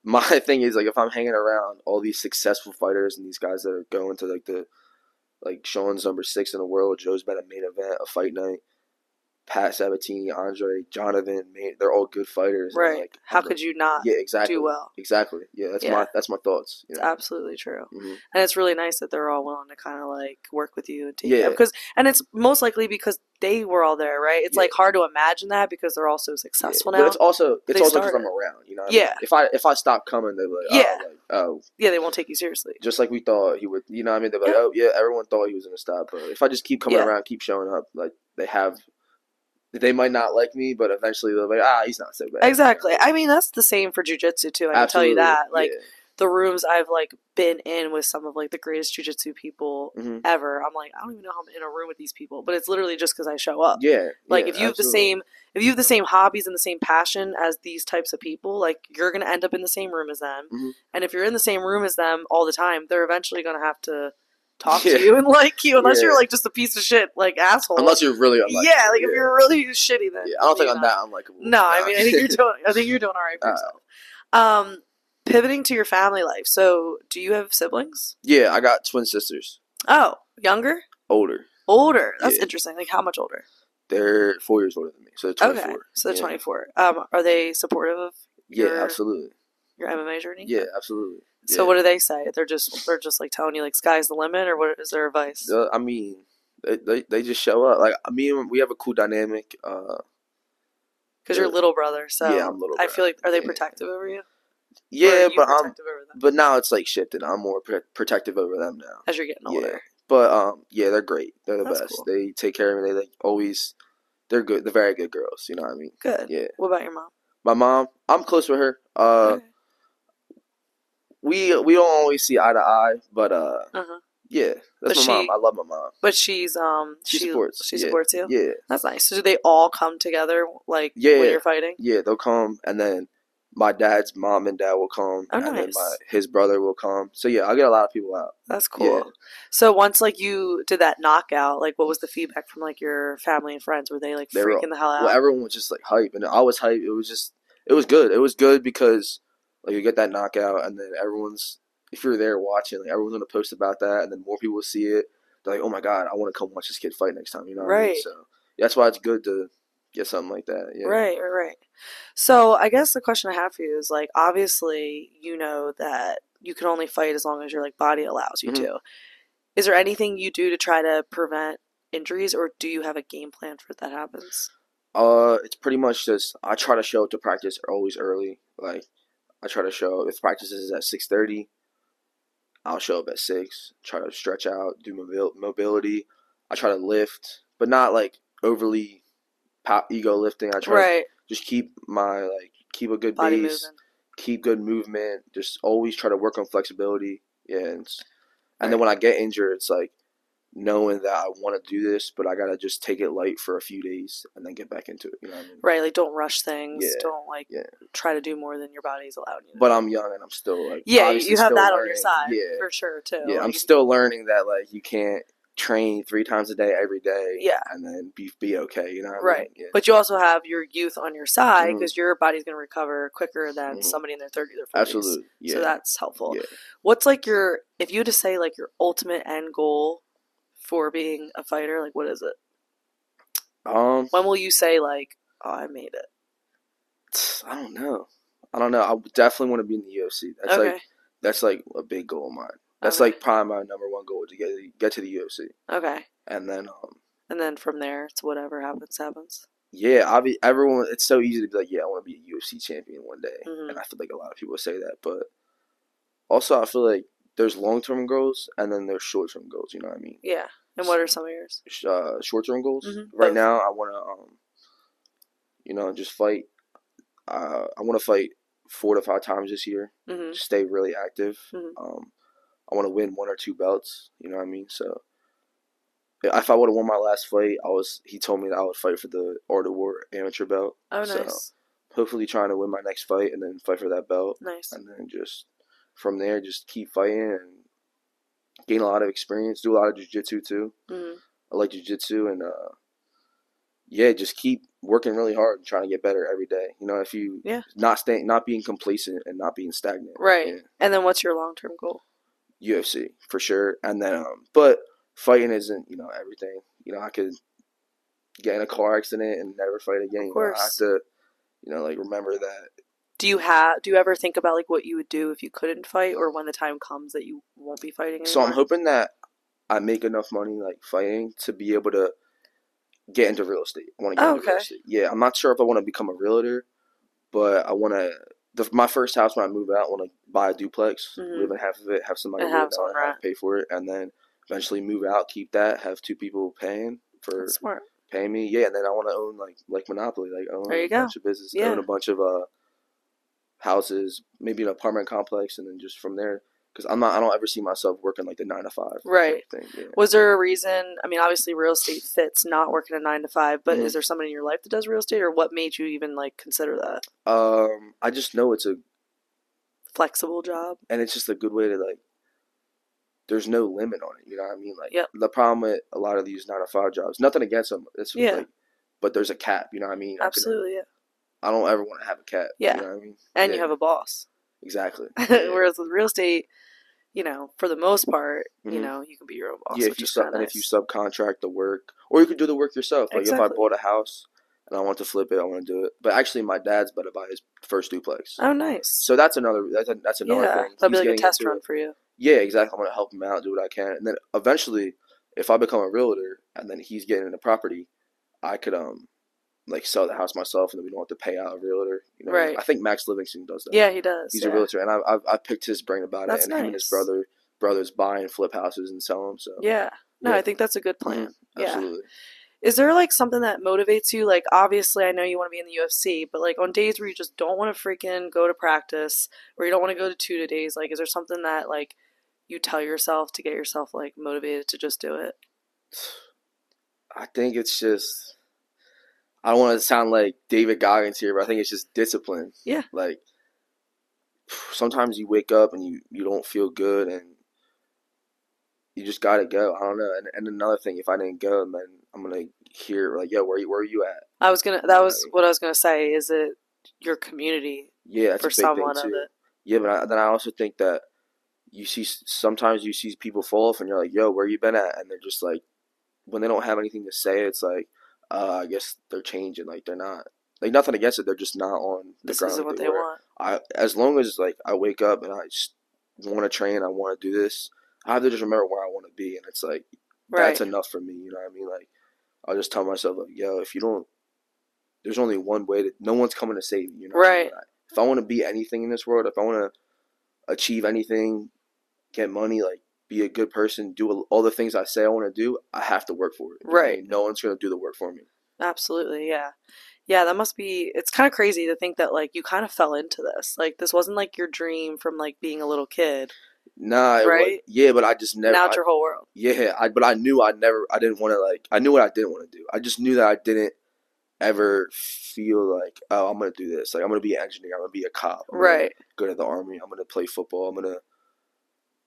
my thing is like, if I'm hanging around all these successful fighters and these guys that are going to like Sean's number 6 in the world, Joe's been a main event, a fight night, Pat Sabatini, Andre, Jonathan, they're all good fighters. Right. Like, how could you not do well? Exactly. Yeah, that's my thoughts. You know? It's absolutely true. Mm-hmm. And it's really nice that they're all willing to kind of like work with you and take you up. And it's most likely because they were all there, right? It's like hard to imagine that because they're all so successful now. But it's also because I'm around, you know? Yeah. I mean? If I stop coming, they're like, oh. Yeah, they won't take you seriously. Just like we thought he would, you know what I mean? They're like, oh, yeah, everyone thought he was going to stop. But if I just keep coming around, keep showing up, like they might not like me, but eventually they'll be like, he's not so bad. Exactly. I mean, that's the same for jiu-jitsu, too. I can tell you that. Like, the rooms I've, like, been in with some of, like, the greatest jiu-jitsu people ever. I'm like, I don't even know how I'm in a room with these people. But it's literally just because I show up. Yeah. Like, if you have the same hobbies and the same passion as these types of people, like, you're going to end up in the same room as them. Mm-hmm. And if you're in the same room as them all the time, they're eventually going to have to talk to you and like you, unless you're like just a piece of shit like asshole. Unless you're really unlikable. Yeah, like if you're really shitty, then I don't think I'm that unlikable. No, I mean I think you're doing all right for yourself. Pivoting to your family life. So, do you have siblings? Yeah, I got twin sisters. Oh, younger? Older. That's interesting. Like how much older? They're 4 years older than me, so they're 24. Okay, so they're 24. Are they supportive of? Yeah, absolutely. Your MMA journey? Yeah, absolutely. So what do they say? They're just like telling you like sky's the limit, or what is their advice? I mean, they just show up. Like we have a cool dynamic. Because you're little brother, so yeah, I'm little brother. I feel like, are they protective over you? Yeah, but but now it's like shifted. I'm more protective over them now as you're getting older. Yeah. But they're great. They're the best. Cool. They take care of me. They like always. They're good. They're very good girls. You know what I mean? Good. Yeah. What about your mom? My mom, I'm close with her. Okay. We don't always see eye to eye, but that's my mom. I love my mom. But she supports. She supports you. Yeah, that's nice. So do they all come together like when you're fighting? Yeah, they'll come, and then my dad's mom and dad will come, and then his brother will come. So yeah, I get a lot of people out. That's cool. Yeah. So once like you did that knockout, like what was the feedback from like your family and friends? Were they like freaking the hell out? Well, everyone was just like hype, and I was hype. It was good. It was good because. Like you get that knockout, and then everyone's if you're there watching, like, everyone's going to post about that, and then more people will see it. They're like, oh, my God, I want to come watch this kid fight next time, you know what I mean? So that's why it's good to get something like that. Yeah. Right. So I guess the question I have for you is, like, obviously you know that you can only fight as long as your, like, body allows you to. Is there anything you do to try to prevent injuries, or do you have a game plan for if that happens? It's pretty much just I try to show up to practice always early. Like, I try to show up. If practice is at 6:30, I'll show up at 6, try to stretch out, do mobility. I try to lift, but not, like, overly ego lifting. I try to just keep my, like, keep a good body base, keep good movement, just always try to work on flexibility. Yeah, and then when I get injured, it's like knowing that I want to do this, but I got to just take it light for a few days and then get back into it. You know what I mean? Right. Like, don't rush things. Yeah, don't, like, try to do more than your body's allowed you to. But I'm young and I'm still, like, yeah, you have that learning on your side for sure, too. Yeah, like, I'm still learning that, like, you can't train 3 times a day every day and then be okay, you know what I mean? Yeah. But you also have your youth on your side because your body's going to recover quicker than somebody in their 30s or 40s. Absolutely. Yeah. So that's helpful. Yeah. What's, like, your, if you had to say, like, your ultimate end goal for being a fighter, like, what is it? When will you say, like, oh, I made it? I don't know. I definitely want to be in the UFC. That's a big goal of mine. That's like probably my number one goal, to get to the UFC. Okay. And then from there, it's whatever happens. Yeah, everyone. It's so easy to be like, yeah, I want to be a UFC champion one day, and I feel like a lot of people say that, but also I feel like there's long term goals and then there's short term goals. You know what I mean? Yeah. And what are some of yours? Short term goals. Right now, I want to just fight. I want to fight 4 to 5 times this year. Just stay really active. I want to win 1 or 2 belts, you know what I mean? So, if I would have won my last fight, he told me that I would fight for the Art of War amateur belt. Oh, nice. So, hopefully trying to win my next fight and then fight for that belt. Nice. And then just, from there, just keep fighting and gain a lot of experience. Do a lot of jiu-jitsu, too. I like jiu-jitsu. And, just keep working really hard and trying to get better every day. You know, if you not being complacent and not being stagnant. Right. Yeah. And then what's your long-term goal? UFC for sure, and then but fighting isn't everything. I could get in a car accident and never fight again. Of course. I have to remember that. Do you ever think about, like, what you would do if you couldn't fight, or when the time comes that you won't be fighting anymore? So I'm hoping that I make enough money, like, fighting, to be able to get into real estate. I want to get into real estate. Yeah, I'm not sure if I want to become a realtor, but I want to. My first house when I move out, I want to buy a duplex, live in half of it, have somebody pay for it, and then eventually move out, keep that, have 2 people paying me. Yeah, and then I want to own like Monopoly, like own a bunch of businesses, own a bunch of houses, maybe an apartment complex, and then just from there. Because I don't ever see myself working like the 9 to 5. Right. Yeah. Was there a reason? I mean, obviously real estate fits not working a 9 to 5, but is there someone in your life that does real estate, or what made you even consider that? I just know it's a flexible job, and it's just a good way to there's no limit on it. You know what I mean? Like the problem with a lot of these 9 to 5 jobs, nothing against them. It's but there's a cap. You know what I mean? Absolutely. I don't ever want to have a cap. Yeah. You know what I mean? And you have a boss. Exactly. Whereas with real estate, for the most part, you can be your own boss. Yeah, if you subcontract the work, or you could do the work yourself. Like if I bought a house and I want to flip it, I want to do it. But actually, my dad's about to buy his first duplex. Oh, nice. So that's another thing. That'll be like a test run for you. Yeah, exactly. I'm going to help him out, do what I can, and then eventually, if I become a realtor and then he's getting into property, I could sell the house myself, and then we don't have to pay out a realtor. I think Max Livingston does that. Yeah, he does. He's a realtor, and I picked his brain about it. That's nice. Him and his brothers buy and flip houses and sell them. So I think that's a good plan. Yeah. Absolutely. Is there something that motivates you? Like, obviously, I know you want to be in the UFC, but on days where you just don't want to freaking go to practice, or you don't want to go to two-a-days, is there something that you tell yourself to get yourself motivated to just do it? I think it's just. I don't want to sound like David Goggins here, but I think it's just discipline. Yeah. Sometimes you wake up and you don't feel good, and you just got to go. I don't know. And another thing, if I didn't go, then I'm going to hear, where are you at? What I was going to say. Is it your community? Yeah, that's a big thing, too. Yeah, but then I also think that you see, sometimes you see people fall off and you're like, yo, where you been at? And they're just like, when they don't have anything to say, it's like, I guess they're changing. Like, they're not, like, nothing against it. They're just not on the ground. This isn't what they want. As long as, like, I wake up and I just want to train, I want to do this, I have to just remember where I want to be. And it's like, that's enough for me. You know what I mean? Like, I'll just tell myself, like, yo, if you don't, there's only one way that no one's coming to save you. You know what I mean? If I want to be anything in this world, if I want to achieve anything, get money, like, be a good person, do all the things I say I want to do, I have to work for it. Right. I mean, no one's going to do the work for me. Absolutely, yeah. Yeah, that must be, it's kind of crazy to think that, like, you kind of fell into this. Like, this wasn't, like, your dream from, like, being a little kid. Nah. Right? Yeah, but I just never. Now it's your whole world. Yeah, but I knew I didn't want to, like, I knew what I didn't want to do. I just knew that I didn't ever feel like, oh, I'm going to do this. Like, I'm going to be an engineer. I'm going to be a cop. I'm gonna go to the Army. I'm going to play football.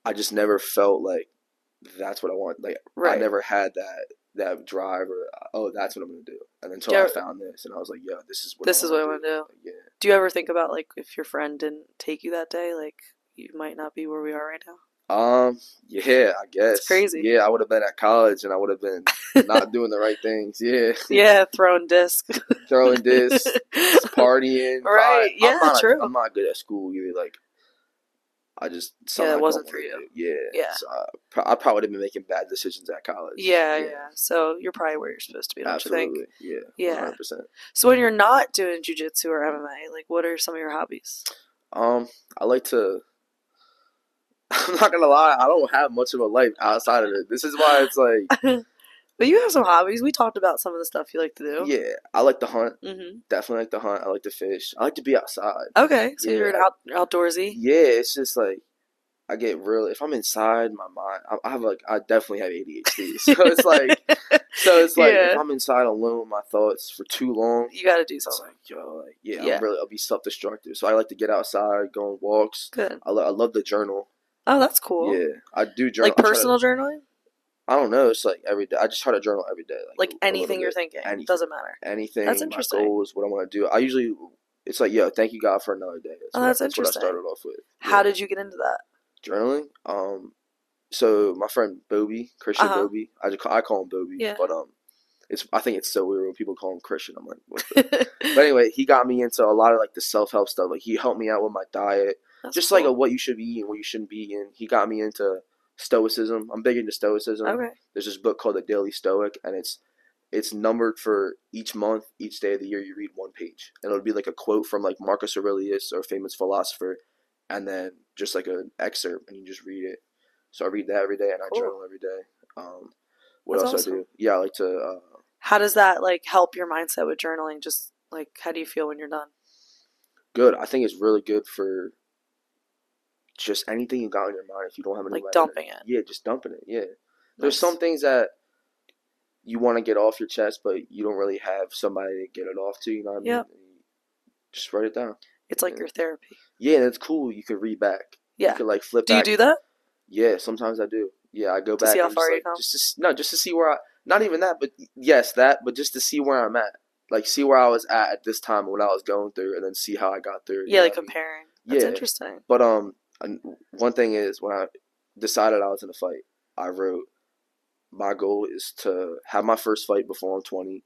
I just never felt like that's what I want. Like, I never had that drive or, oh, that's what I'm going to do. And until I found this, and I was like, yo, this is what I want to do. Like, yeah. Do you ever think about, like, if your friend didn't take you that day, like, you might not be where we are right now? Yeah, I guess. It's crazy. Yeah, I would have been at college, and I would have been not doing the right things. Yeah. Yeah, throwing discs, partying. Right, yeah, true. I'm not good at school either, like. I just... Yeah, it wasn't for you. Yeah. So I probably would have been making bad decisions at college. Yeah. So you're probably where you're supposed to be, don't you think? Yeah. 100%. So when you're not doing jiu-jitsu or MMA, like, what are some of your hobbies? I like to... I'm not going to lie. I don't have much of a life outside of it. This is why it's like... But you have some hobbies. We talked about some of the stuff you like to do. Yeah. I like to hunt. Mm-hmm. Definitely like to hunt. I like to fish. I like to be outside. Okay. So you're an outdoorsy? Yeah. It's just like, I get really, if I'm inside my mind, I definitely have ADHD. So it's like, if I'm inside alone with my thoughts for too long, you got to do something. It's like, yo, like, I'll be self-destructive. So I like to get outside, go on walks. Good. I love to journal. Oh, that's cool. Yeah. I do journal. Like personal journaling? I don't know. It's like every day. I just try to journal every day. Like anything you're thinking. Anything. Doesn't matter. Anything. That's interesting. My goals, what I want to do. I usually, it's like, yo, thank you God for another day. That's interesting. That's what I started off with. How did you get into that? Journaling. So my friend Booby, Christian Booby. I call him Booby. Yeah. But I think it's so weird when people call him Christian. I'm like, what the? But anyway, he got me into a lot of like the self-help stuff. Like he helped me out with my diet. That's just cool. Like what you should be eating, what you shouldn't be eating. He got me into Stoicism. I'm big into Stoicism. Okay. There's this book called The Daily Stoic, and it's numbered for each month, each day of the year. You read one page, and it'll be like a quote from like Marcus Aurelius or a famous philosopher, and then just like an excerpt, and you just read it. So I read that every day, and I journal every day. What That's else awesome. I do? Yeah, I like to. How does that like help your mindset with journaling? Just like how do you feel when you're done? Good. I think it's really good for. Just anything you got in your mind, if you don't have any like dumping it. Yeah, just dumping it. Yeah, nice. There's some things that you want to get off your chest, but you don't really have somebody to get it off to. You know what I mean? Yeah. Just write it down. It's like your therapy. Yeah, and it's cool. You could read back. Yeah. You could like flip. Do back. You do that? Yeah, sometimes I do. Yeah, I go back. See how far you come. Just to see where I. Not even that, but yes, that. But just to see where I'm at, like see where I was at this time, what I was going through, and then see how I got through. Yeah, like comparing. I mean? That's interesting. But one thing is, when I decided I was in a fight, I wrote, my goal is to have my first fight before I'm 20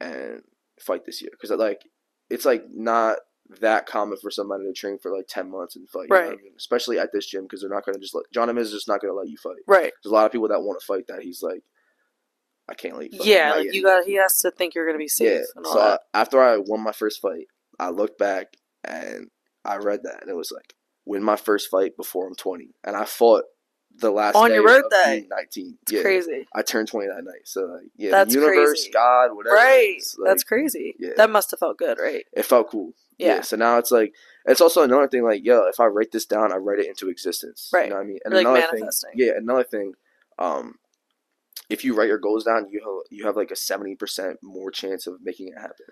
and fight this year. Because, like, it's, like, not that common for somebody to train for, like, 10 months and fight. Right. You know what I mean? Especially at this gym, because they're not going to just let – John Marquez is just not going to let you fight. Right. There's a lot of people that want to fight that he's, like, I can't let you fight. Yeah, like, he has to think you're going to be safe and all that. After I won my first fight, I looked back and I read that, and it was, like, win my first fight before I'm 20, and I fought the last on day your birthday. Of 19. It's crazy. I turned 20 that night, so like, yeah, that's the universe, crazy. God, whatever. Right, like, that's crazy. Yeah. That must have felt good, right? It felt cool. Yeah. So now it's like it's also another thing. Like, yo, if I write this down, I write it into existence. Right. You know what I mean? And like another manifesting. Thing, another thing. If you write your goals down, you have like a 70% more chance of making it happen.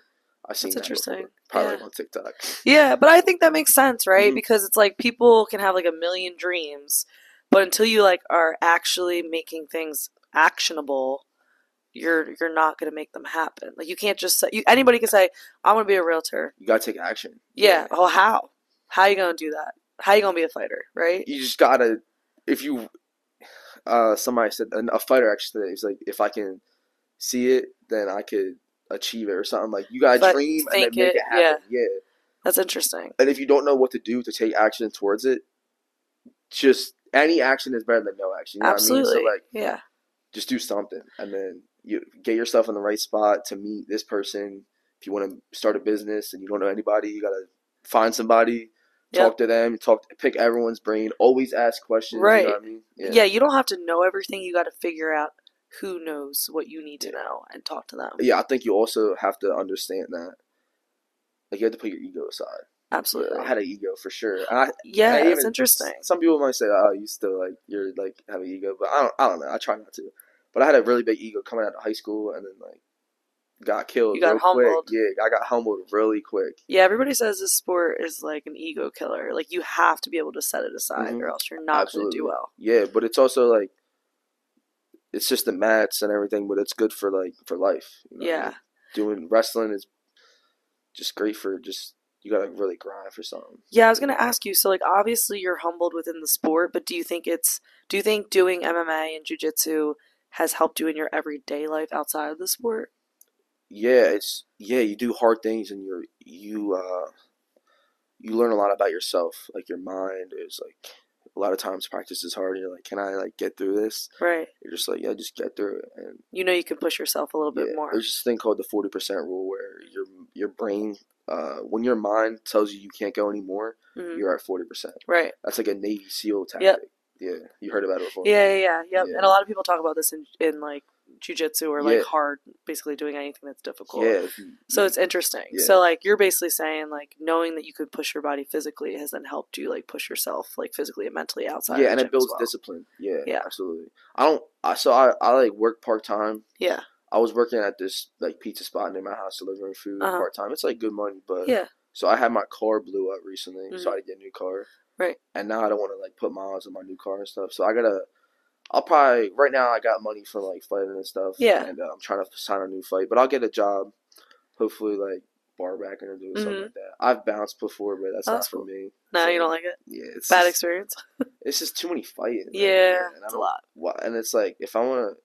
I've seen That's interesting. Before, probably on TikTok. Yeah, but I think that makes sense, right? Mm-hmm. Because it's like people can have like a million dreams, but until you like are actually making things actionable, you're not going to make them happen. Like you can't just say anybody can say I want to be a realtor. You got to take action. Yeah. Well, how? How are you going to do that? how you gonna be a fighter, right? You just gotta, if you, somebody said, a fighter actually said, he's like, if I can see it, then I could achieve it or something. Like, you gotta dream and then make it happen. Yeah. Yeah. That's interesting. And if you don't know what to do to take action towards it, just any action is better than no action. You know absolutely. What I mean? So like, yeah. Just do something, and then you get yourself in the right spot to meet this person. If you want to start a business and you don't know anybody, you gotta find somebody, talk to them, pick everyone's brain, always ask questions. Right. You know what I mean? Yeah. Yeah, you don't have to know everything. You got to figure out who knows what you need to know and talk to them. Yeah, I think you also have to understand that, like, you have to put your ego aside. Absolutely. I had an ego for sure. It's interesting. Some people might say, "Oh, you still like you're like have an ego," but I don't know. I try not to. But I had a really big ego coming out of high school, and then like got killed. You got humbled. Quick. Yeah, I got humbled really quick. Yeah, everybody says this sport is like an ego killer. Like, you have to be able to set it aside, or else you're not going to do well. Yeah, but it's also like it's just the mats and everything, but it's good for like for life. You know? Yeah, like, doing wrestling is just great for just. You gotta really grind for something. Yeah, I was gonna ask you. So, like, obviously, you're humbled within the sport, but do you think doing MMA and jiu-jitsu has helped you in your everyday life outside of the sport? Yeah, you do hard things, and you learn a lot about yourself. Like, your mind is like a lot of times practice is hard. And you're like, can I like get through this? Right. You're just like, yeah, just get through it, and you know you can push yourself a little bit more. There's this thing called the 40% rule where your brain. When your mind tells you can't go anymore, you're at 40%. Right. That's like a Navy SEAL tactic. Yep. Yeah. You heard about it before. Yeah. And a lot of people talk about this in like jiu-jitsu or like hard, basically doing anything that's difficult. Yeah. So it's interesting. Yeah. So like you're basically saying like knowing that you could push your body physically has then helped you like push yourself like physically and mentally outside. Yeah, of the and gym it builds discipline. Yeah. Yeah. Absolutely. I like work part-time. Yeah. I was working at this like pizza spot near my house delivering food part time. It's like good money, but so I had my car blew up recently, so I had to get a new car. Right. And now I don't want to like put miles on my new car and stuff. So I'll probably right now I got money for like fighting and stuff. Yeah. And I'm trying to sign a new fight, but I'll get a job, hopefully like bar backing or doing something like that. I've bounced before, but that's not for me. No, so, you don't like it. Yeah, it's bad experience. It's just too many fighting. Yeah, man. It's a lot. And it's like if I want to.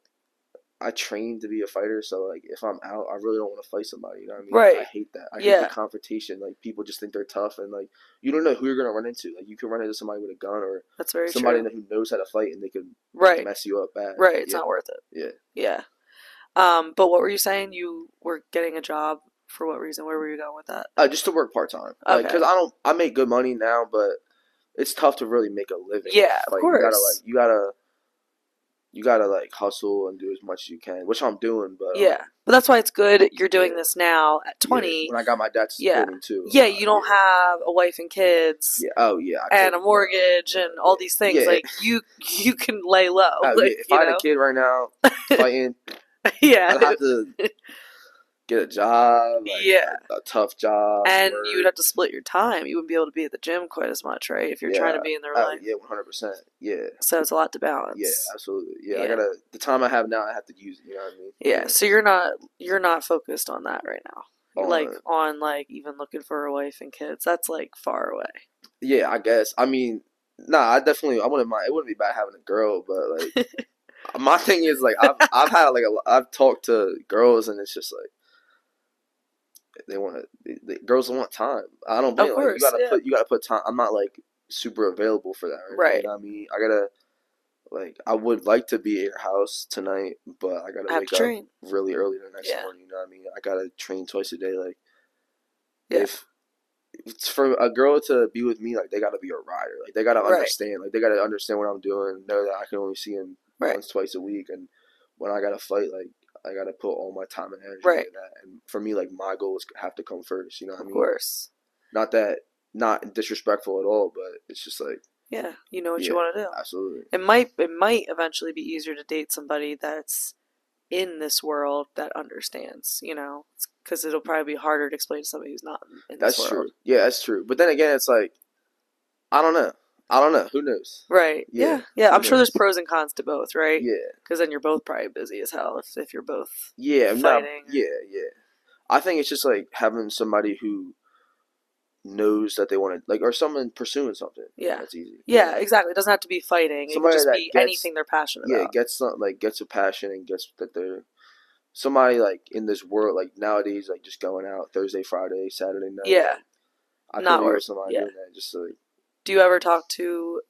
I trained to be a fighter, so like if I'm out, I really don't want to fight somebody. You know what I mean? Right. I hate that. I hate the confrontation. Like people just think they're tough, and like you don't know who you're gonna run into. Like you can run into somebody with a gun or somebody who knows how to fight, and they can mess you up bad. Right. It's not worth it. Yeah. Yeah. But what were you saying? You were getting a job for what reason? Where were you going with that? Just to work part time. Okay. Because I make good money now, but it's tough to really make a living. Yeah, like, of course. You gotta like hustle and do as much as you can, which I'm doing. But but that's why it's good you're doing this now at 20. Yeah. When I got my dad's building too. Yeah, you don't have a wife and kids. Yeah. Oh yeah. And a mortgage and all these things. Yeah. Like you can lay low. If I had a kid right now, fighting. I'd have to get a job. Like, a tough job. And you would have to split your time. You wouldn't be able to be at the gym quite as much, right? If you're trying to be in their life. Yeah, 100%. Yeah. So it's a lot to balance. Yeah, absolutely. Yeah, yeah. The time I have now, I have to use it. You know what I mean? Yeah. So you're not focused on that right now. Even looking for a wife and kids. That's like far away. Yeah, I guess. I mean, I wouldn't mind. It wouldn't be bad having a girl, but like, my thing is like, I've talked to girls and it's just like. They want the girls don't want time. I don't blame them. Like, you gotta put time. I'm not like super available for that. Right. You know what I mean, I gotta like I would like to be at your house tonight, but I gotta wake up really early the next morning. You know what I mean? I gotta train twice a day. Like if it's for a girl to be with me, like they gotta be a rider. Like they gotta understand. Like they gotta understand what I'm doing. Know that I can only see him once, twice a week, and when I gotta fight, like. I gotta put all my time and energy into that, and for me, like my goals have to come first. You know what I mean? Of course. Not disrespectful at all, but it's just like you know what you want to do. Absolutely. It might eventually be easier to date somebody that's in this world that understands. You know, because it'll probably be harder to explain to somebody who's not in this world. That's true. Yeah, that's true. But then again, it's like I don't know. Who knows? Right. Yeah. Yeah. I'm sure there's pros and cons to both, right? Yeah. Because then you're both probably busy as hell if you're both fighting. I think it's just like having somebody who knows that they want to, like, or someone pursuing something. Yeah, that's easy. Yeah, exactly. It doesn't have to be fighting. Somebody it can just be gets, anything they're passionate about. Yeah, gets something, like, gets a passion and gets that they're somebody, like, in this world, like, nowadays, like, just going out Thursday, Friday, Saturday night. Yeah. I can hear somebody doing that. Just like, do you ever talk to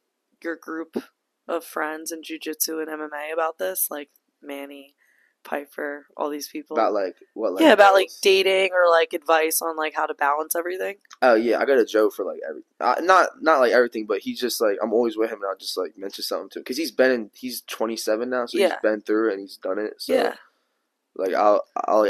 your group of friends in jiu-jitsu and MMA about this? Like Manny, Pfeiffer, all these people. About, like, what? Like, yeah, about, balance, like, dating or, like, advice on, like, how to balance everything. Oh, yeah. I got a Joe for, like, everything. Not, like, everything, but he's just, like, I'm always with him, and I'll just, like, mention something to him. Because he's 27 now, so he's been through it, and he's done it. So, like, I'll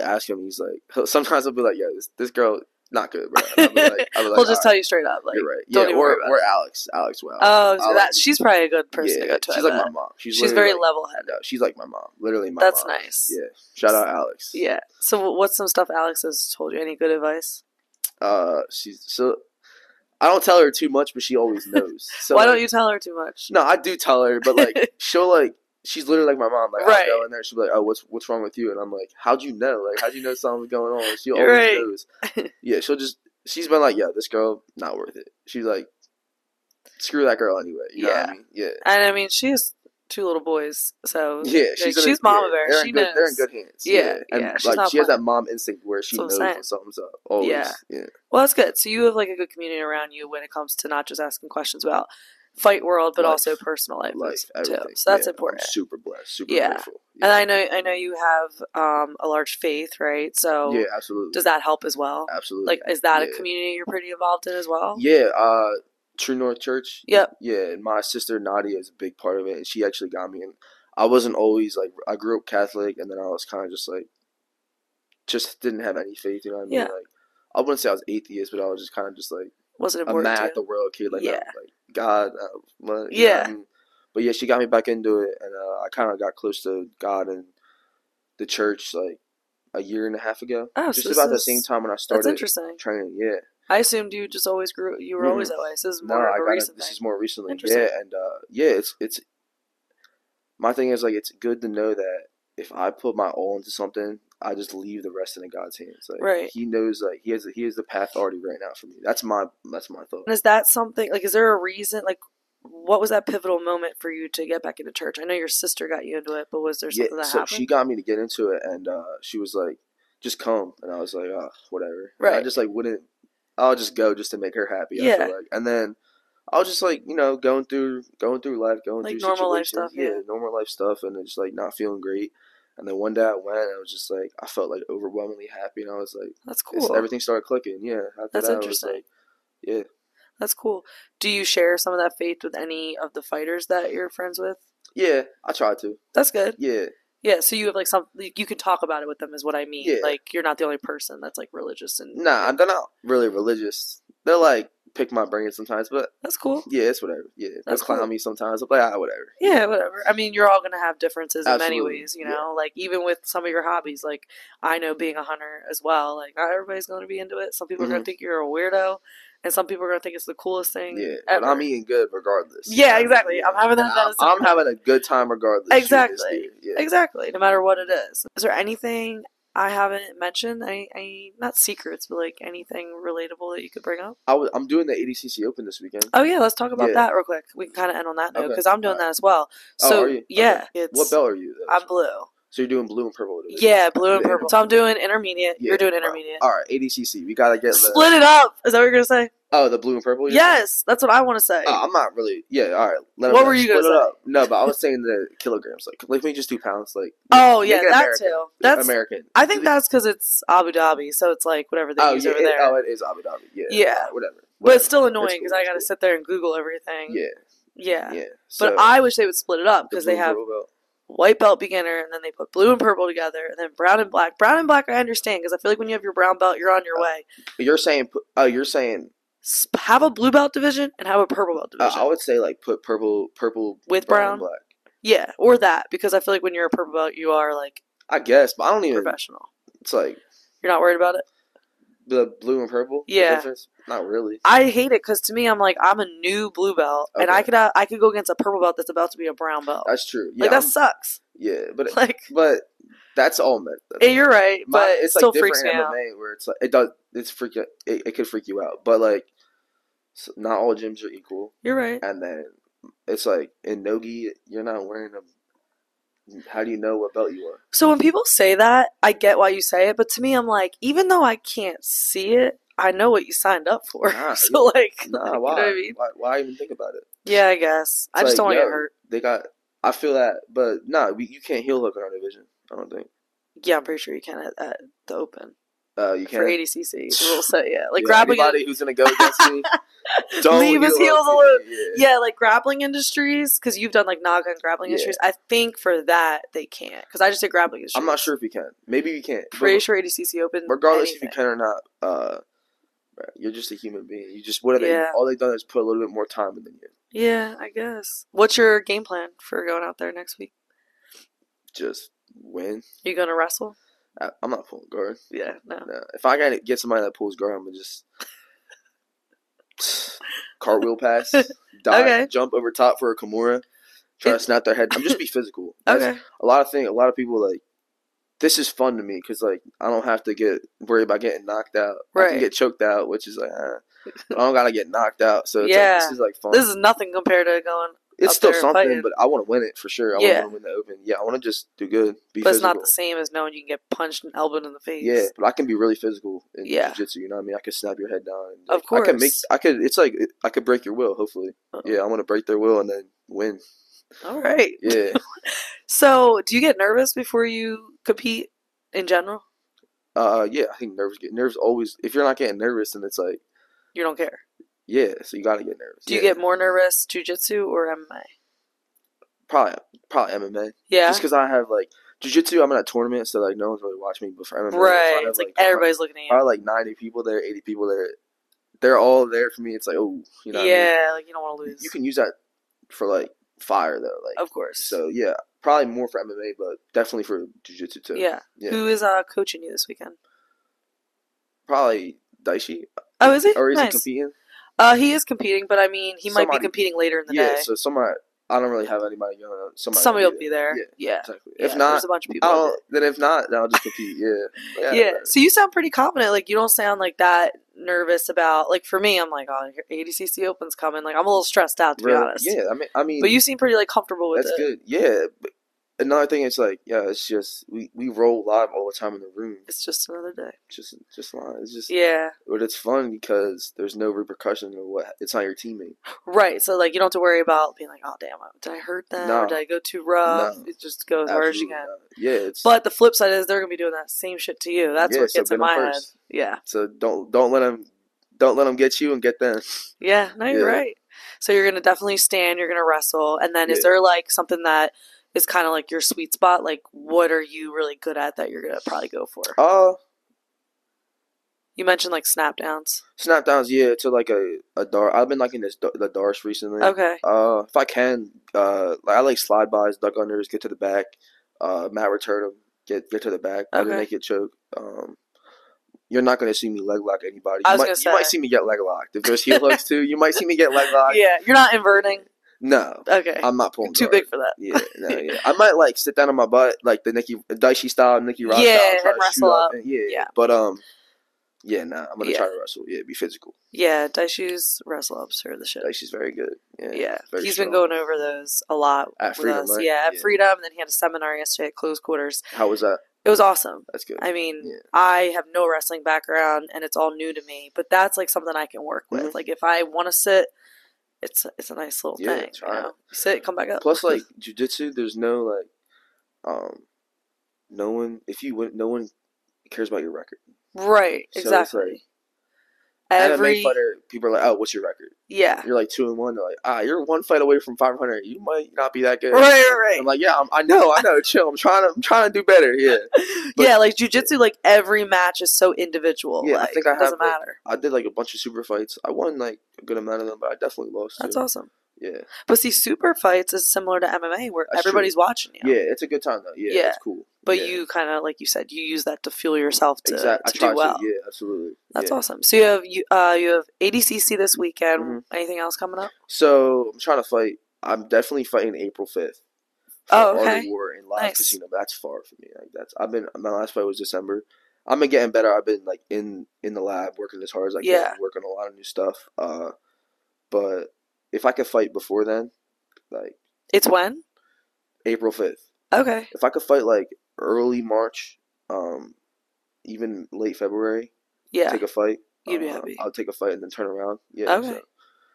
ask him, he's, like, sometimes I'll be, like, yo, this girl... not good, bro. I'll be like, we'll just tell you straight up. Like, you're right. Don't even worry about it. Alex Well. Oh, so that she's probably a good person to go to. She's like my mom. She's very, like, level-headed. No, she's like my mom. Literally my mom. That's nice. Yeah. Shout out Alex. Yeah. So what's some stuff Alex has told you? Any good advice? I don't tell her too much, but she always knows. So why don't you tell her too much? No, I do tell her, but, like, she'll, like, she's literally like my mom. Like, right. I go in there, she'll be like, "Oh, what's wrong with you?" And I'm like, "How'd you know? Like, how'd you know something's going on?" She always knows. Yeah, she's been like, "Yeah, this girl not worth it." She's like, "Screw that girl anyway." You know what I mean? Yeah. And I mean, she has two little boys, so yeah, she's mama bear. They're in good hands. Yeah, and like she has that mom instinct where she knows when something's up. Always. Yeah. Well, that's good. So you have, like, a good community around you when it comes to not just asking questions about fight world, but also personal life too. So that's important. I'm super blessed, super grateful. Yeah. And I know you have a large faith, right? So yeah, absolutely. Does that help as well? Absolutely. Like, is that a community you're pretty involved in as well? Yeah, True North Church. Yep. Yeah, and my sister Nadia is a big part of it, and she actually got me in. I wasn't always, like, I grew up Catholic, and then I was kind of just, like, just didn't have any faith. You know what I mean? Yeah. Like, I wouldn't say I was atheist, but I was just kind of just, like, wasn't important. I'm mad at the world, kid. Like, like, God. Know what I mean? But yeah, she got me back into it, and I kind of got close to God and the church, like, a year and a half ago. Oh, just so about the same time when I started training. Yeah. I assumed you just always grew. You were always that way. This is more recently. This is more recently. Yeah, and it's my thing is, like, it's good to know that if I put my all into something, I just leave the rest in God's hands. Like, he knows, like, he has the path already right now for me. That's my thought. And is that something, like, is there a reason, like, what was that pivotal moment for you to get back into church? I know your sister got you into it, but was there something that happened? She got me to get into it, and she was like, "Just come," and I was like, "Oh, whatever." Right. And I just, like, wouldn't. I'll just go just to make her happy. Yeah. I feel like, and then I was just, like, you know, going through life, going, like, through normal life stuff. Yeah, normal life stuff, and it's, like, not feeling great. And then one day I went, and I was just, like, I felt, like, overwhelmingly happy, and I was, like, that's cool. Everything started clicking. Yeah. That's interesting. I was, like, yeah. That's cool. Do you share some of that faith with any of the fighters that you're friends with? Yeah, I try to. That's good. Yeah. Yeah, so you have, like, some, like, you can talk about it with them is what I mean. Yeah. Like, you're not the only person that's, like, religious. And nah, they're not really religious. They're, like, pick my brain sometimes, but that's cool. Yeah, it's whatever. Yeah, they'll clown me sometimes. I'm like, whatever. Yeah, whatever. I mean, you're all gonna have differences in many ways, you know. Yeah. Like, even with some of your hobbies, like, I know being a hunter as well. Like, not everybody's gonna be into it. Some people are gonna think you're a weirdo, and some people are gonna think it's the coolest thing. Yeah, but I'm eating good regardless. Yeah, exactly. Yeah. I'm having a good time regardless. Exactly. Yeah. Exactly. No matter what it is. Is there anything I haven't mentioned? I not secrets, but, like, anything relatable that you could bring up? I'm doing the ADCC Open this weekend. Oh, yeah. Let's talk about that real quick. We can kind of end on that note, because I'm doing that as well. So, are you? Yeah. Okay. What belt are you? I'm blue. So you're doing blue and purple today? Yeah, blue and purple. So I'm doing intermediate. Yeah, you're doing intermediate. All right. ADCC. We got to get split it up. Is that what you're going to say? Oh, the blue and purple? Yes. That's what I want to say. I'm not really. Yeah. All right. What were you going to say? No, but I was saying the kilograms. Like, let me just do pounds. Like, oh, yeah. That American, too. That's American. I think that's because it's Abu Dhabi. So it's like whatever they use over there. Oh, it is Abu Dhabi. Yeah. Yeah. Whatever. But it's still annoying because I got to sit there and Google everything. Yeah. Yeah. Yeah. So, but I wish they would split it up because they have white belt beginner, and then they put blue and purple together, and then brown and black. Brown and black I understand, because I feel like when you have your brown belt, you're on your way. You're saying have a blue belt division and have a purple belt division. I would say, like, put purple with brown and black. Yeah, or that, because I feel like when you're a purple belt, you are, like, I guess, but I don't even professional. It's like, you're not worried about it? The blue and purple? Yeah. Not really. I hate it because to me, I'm like, I'm a new blue belt, and I could go against a purple belt that's about to be a brown belt. That's true. Yeah, like, that sucks. Yeah, but That's all mental. Hey, you're right, but it's still like different freaks me MMA out. Where it's like it does. It's freak. It could freak you out, but like not all gyms are equal. You're right. And then it's like in nogi, you're not wearing a. How do you know what belt you are? So when people say that, I get why you say it, but to me, I'm like, even though I can't see it, I know what you signed up for. Nah, so like, nah, why? You know what I mean? Why even think about it? Yeah, I guess. I just don't want to get hurt. They got. I feel that, but nah, you can't heel hook in our division. I don't think. Yeah, I'm pretty sure you can at the open. You can for ADCC. The rule set, yeah. Like yeah, grappling. Anybody who's gonna go against me, don't leave his heels alone. Yeah, like grappling industries, because you've done like Naga and grappling industries. I think for that they can't, because I just did grappling industries. I'm not sure if you can. Maybe you can't. Pretty sure ADCC open. Regardless anything. If you can or not, you're just a human being. You just what are they? All they've done is put a little bit more time in than you. Yeah, I guess. What's your game plan for going out there next week? Just win. You gonna wrestle? I'm not pulling guard. Yeah, no. If I gotta get somebody that pulls guard, I'm gonna just cartwheel pass, dive, jump over top for a kimura, try to snap their head. I'm just be physical. Okay. A lot of people like. This is fun to me because like I don't have to get worried about getting knocked out. Right. I can get choked out, which is like I don't gotta get knocked out. So it's like, this is like fun. This is nothing compared to going. It's still something, but I want to win it for sure. I want to win the open. Yeah, I want to just do good. But it's not the same as knowing you can get punched and elbowed in the face. Yeah, but I can be really physical in jiu-jitsu. You know what I mean? I could snap your head down. And, like, of course. I could break your will. Hopefully, yeah. I want to break their will and then win. All right. Yeah. So, do you get nervous before you compete in general? Yeah, I think nerves always. If you're not getting nervous, then it's like you don't care. Yeah, so you gotta get nervous. Do you get more nervous jiu-jitsu or MMA? Probably MMA. Yeah. Just because I have like jiu-jitsu, I'm in a tournament, so like no one's really watching me. But for MMA, right? It's like everybody's looking at you. Probably like 90 people there, 80 people there. They're all there for me. It's like you know. What I mean? Like you don't want to lose. You can use that for like. Fire though, like of course. So yeah, probably more for MMA, but definitely for jiu-jitsu too. Yeah. Who is coaching you this weekend? Probably Daichi. Oh, is he? Or is he competing? He is competing, but I mean, might be competing later in the day. Yeah, so somebody. I don't really have anybody going. Somebody will be there. Yeah, exactly. If not, there's a bunch of people. Then if not, then I'll just compete. Yeah. So you sound pretty confident. Like you don't sound like that nervous about. Like for me, I'm like, oh, ADCC Open's coming. Like I'm a little stressed out to be honest. Yeah, I mean, but you seem pretty like comfortable with it. That's good. Yeah. But another thing is like, it's just we roll live all the time in the room. It's just another day. Just live. It's just But it's fun because there's no repercussion of what it's not your teammate. Right. So like you don't have to worry about being like, oh damn, did I hurt them or did I go too rough? No, it just goes hard as you can. But the flip side is they're gonna be doing that same shit to you. That's what gets in my head. Yeah. So don't let them get you and get them. Yeah. No, you're right. So you're gonna definitely stand. You're gonna wrestle, and then is there like something that is kind of like your sweet spot? Like, what are you really good at that you're going to probably go for? You mentioned like snapdowns. Snapdowns, yeah, to like a dart. I've been like in the darts recently. Okay. If I can, I like slide bys, duck unders, get to the back. Matt return them, get to the back. Okay. I didn't make it choke. You're not going to see me leg lock anybody. You might see me get leg locked. If there's heel hooks too, you might see me get leg locked. Yeah, you're not inverting. No. Okay. I'm not pulling guard. Too big for that. Yeah. No, yeah. I might like sit down on my butt, like the Nicky Daichi style, Nicky Ross style. Yeah, wrestle up. Yeah. But I'm gonna try to wrestle. Yeah, be physical. Yeah, Daichi's wrestle ups are the shit. Daichi's very good. Yeah. He's been going over those a lot at Freedom. Right? Yeah, at Freedom, and then he had a seminar yesterday at Close Quarters. How was that? It was awesome. That's good. I mean, I have no wrestling background, and it's all new to me. But that's like something I can work with. Like if I want to sit. It's a nice little thing. You know? Sit, come back up. Plus, like jiu-jitsu, there's no like, no one. If you win, no one cares about your record. Right. So exactly. It's like, MMA fighter, people are like, "Oh, what's your record?" Yeah. You're like 2-1. They're like, you're one fight away from 500. You might not be that good. Right. I'm like, I know. Chill. I'm trying to do better. Yeah. But, like jiu-jitsu, like every match is so individual. Yeah, like, I think it doesn't matter. I did like a bunch of super fights. I won like a good amount of them, but I definitely lost. That's awesome. Yeah. But see, super fights is similar to MMA where everybody's watching you. Yeah, it's a good time though. Yeah, it's cool. But you kind of, like you said, you use that to fuel yourself to do well. Yeah, absolutely. That's awesome. So you have ADCC this weekend. Mm-hmm. Anything else coming up? So I'm trying to fight. I'm definitely fighting April 5th. for Art of War and Live Casino. But that's far for me. Like that's my last fight was December. I've been getting better. I've been like in the lab working as hard as I can, working a lot of new stuff. But if I could fight before then, like it's when April 5th. Okay. If I could fight like early March, even late February, take a fight. You'd be happy. I'll take a fight and then turn around. Yeah. Okay. So.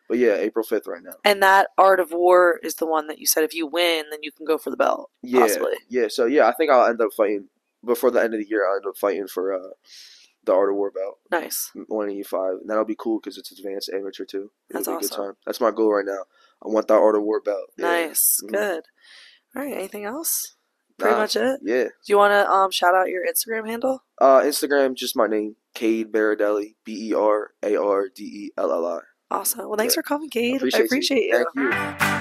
But yeah, April 5th right now. And that Art of War is the one that you said if you win, then you can go for the belt. Yeah. Possibly. Yeah. So yeah, I think I'll end up fighting before the end of the year. I'll end up fighting for the Art of War belt. Nice. 185, and that'll be cool because it's advanced amateur too. That's awesome. It'll be a good time. That's my goal right now. I want that Art of War belt. Yeah. Nice. Mm-hmm. Good. All right. Anything else? Pretty much it. Yeah. Do you want to shout out your Instagram handle? Instagram, just my name, Cade Berardelli, Berardelli. Awesome. Well, thanks for coming, Cade. I appreciate you. Thank you.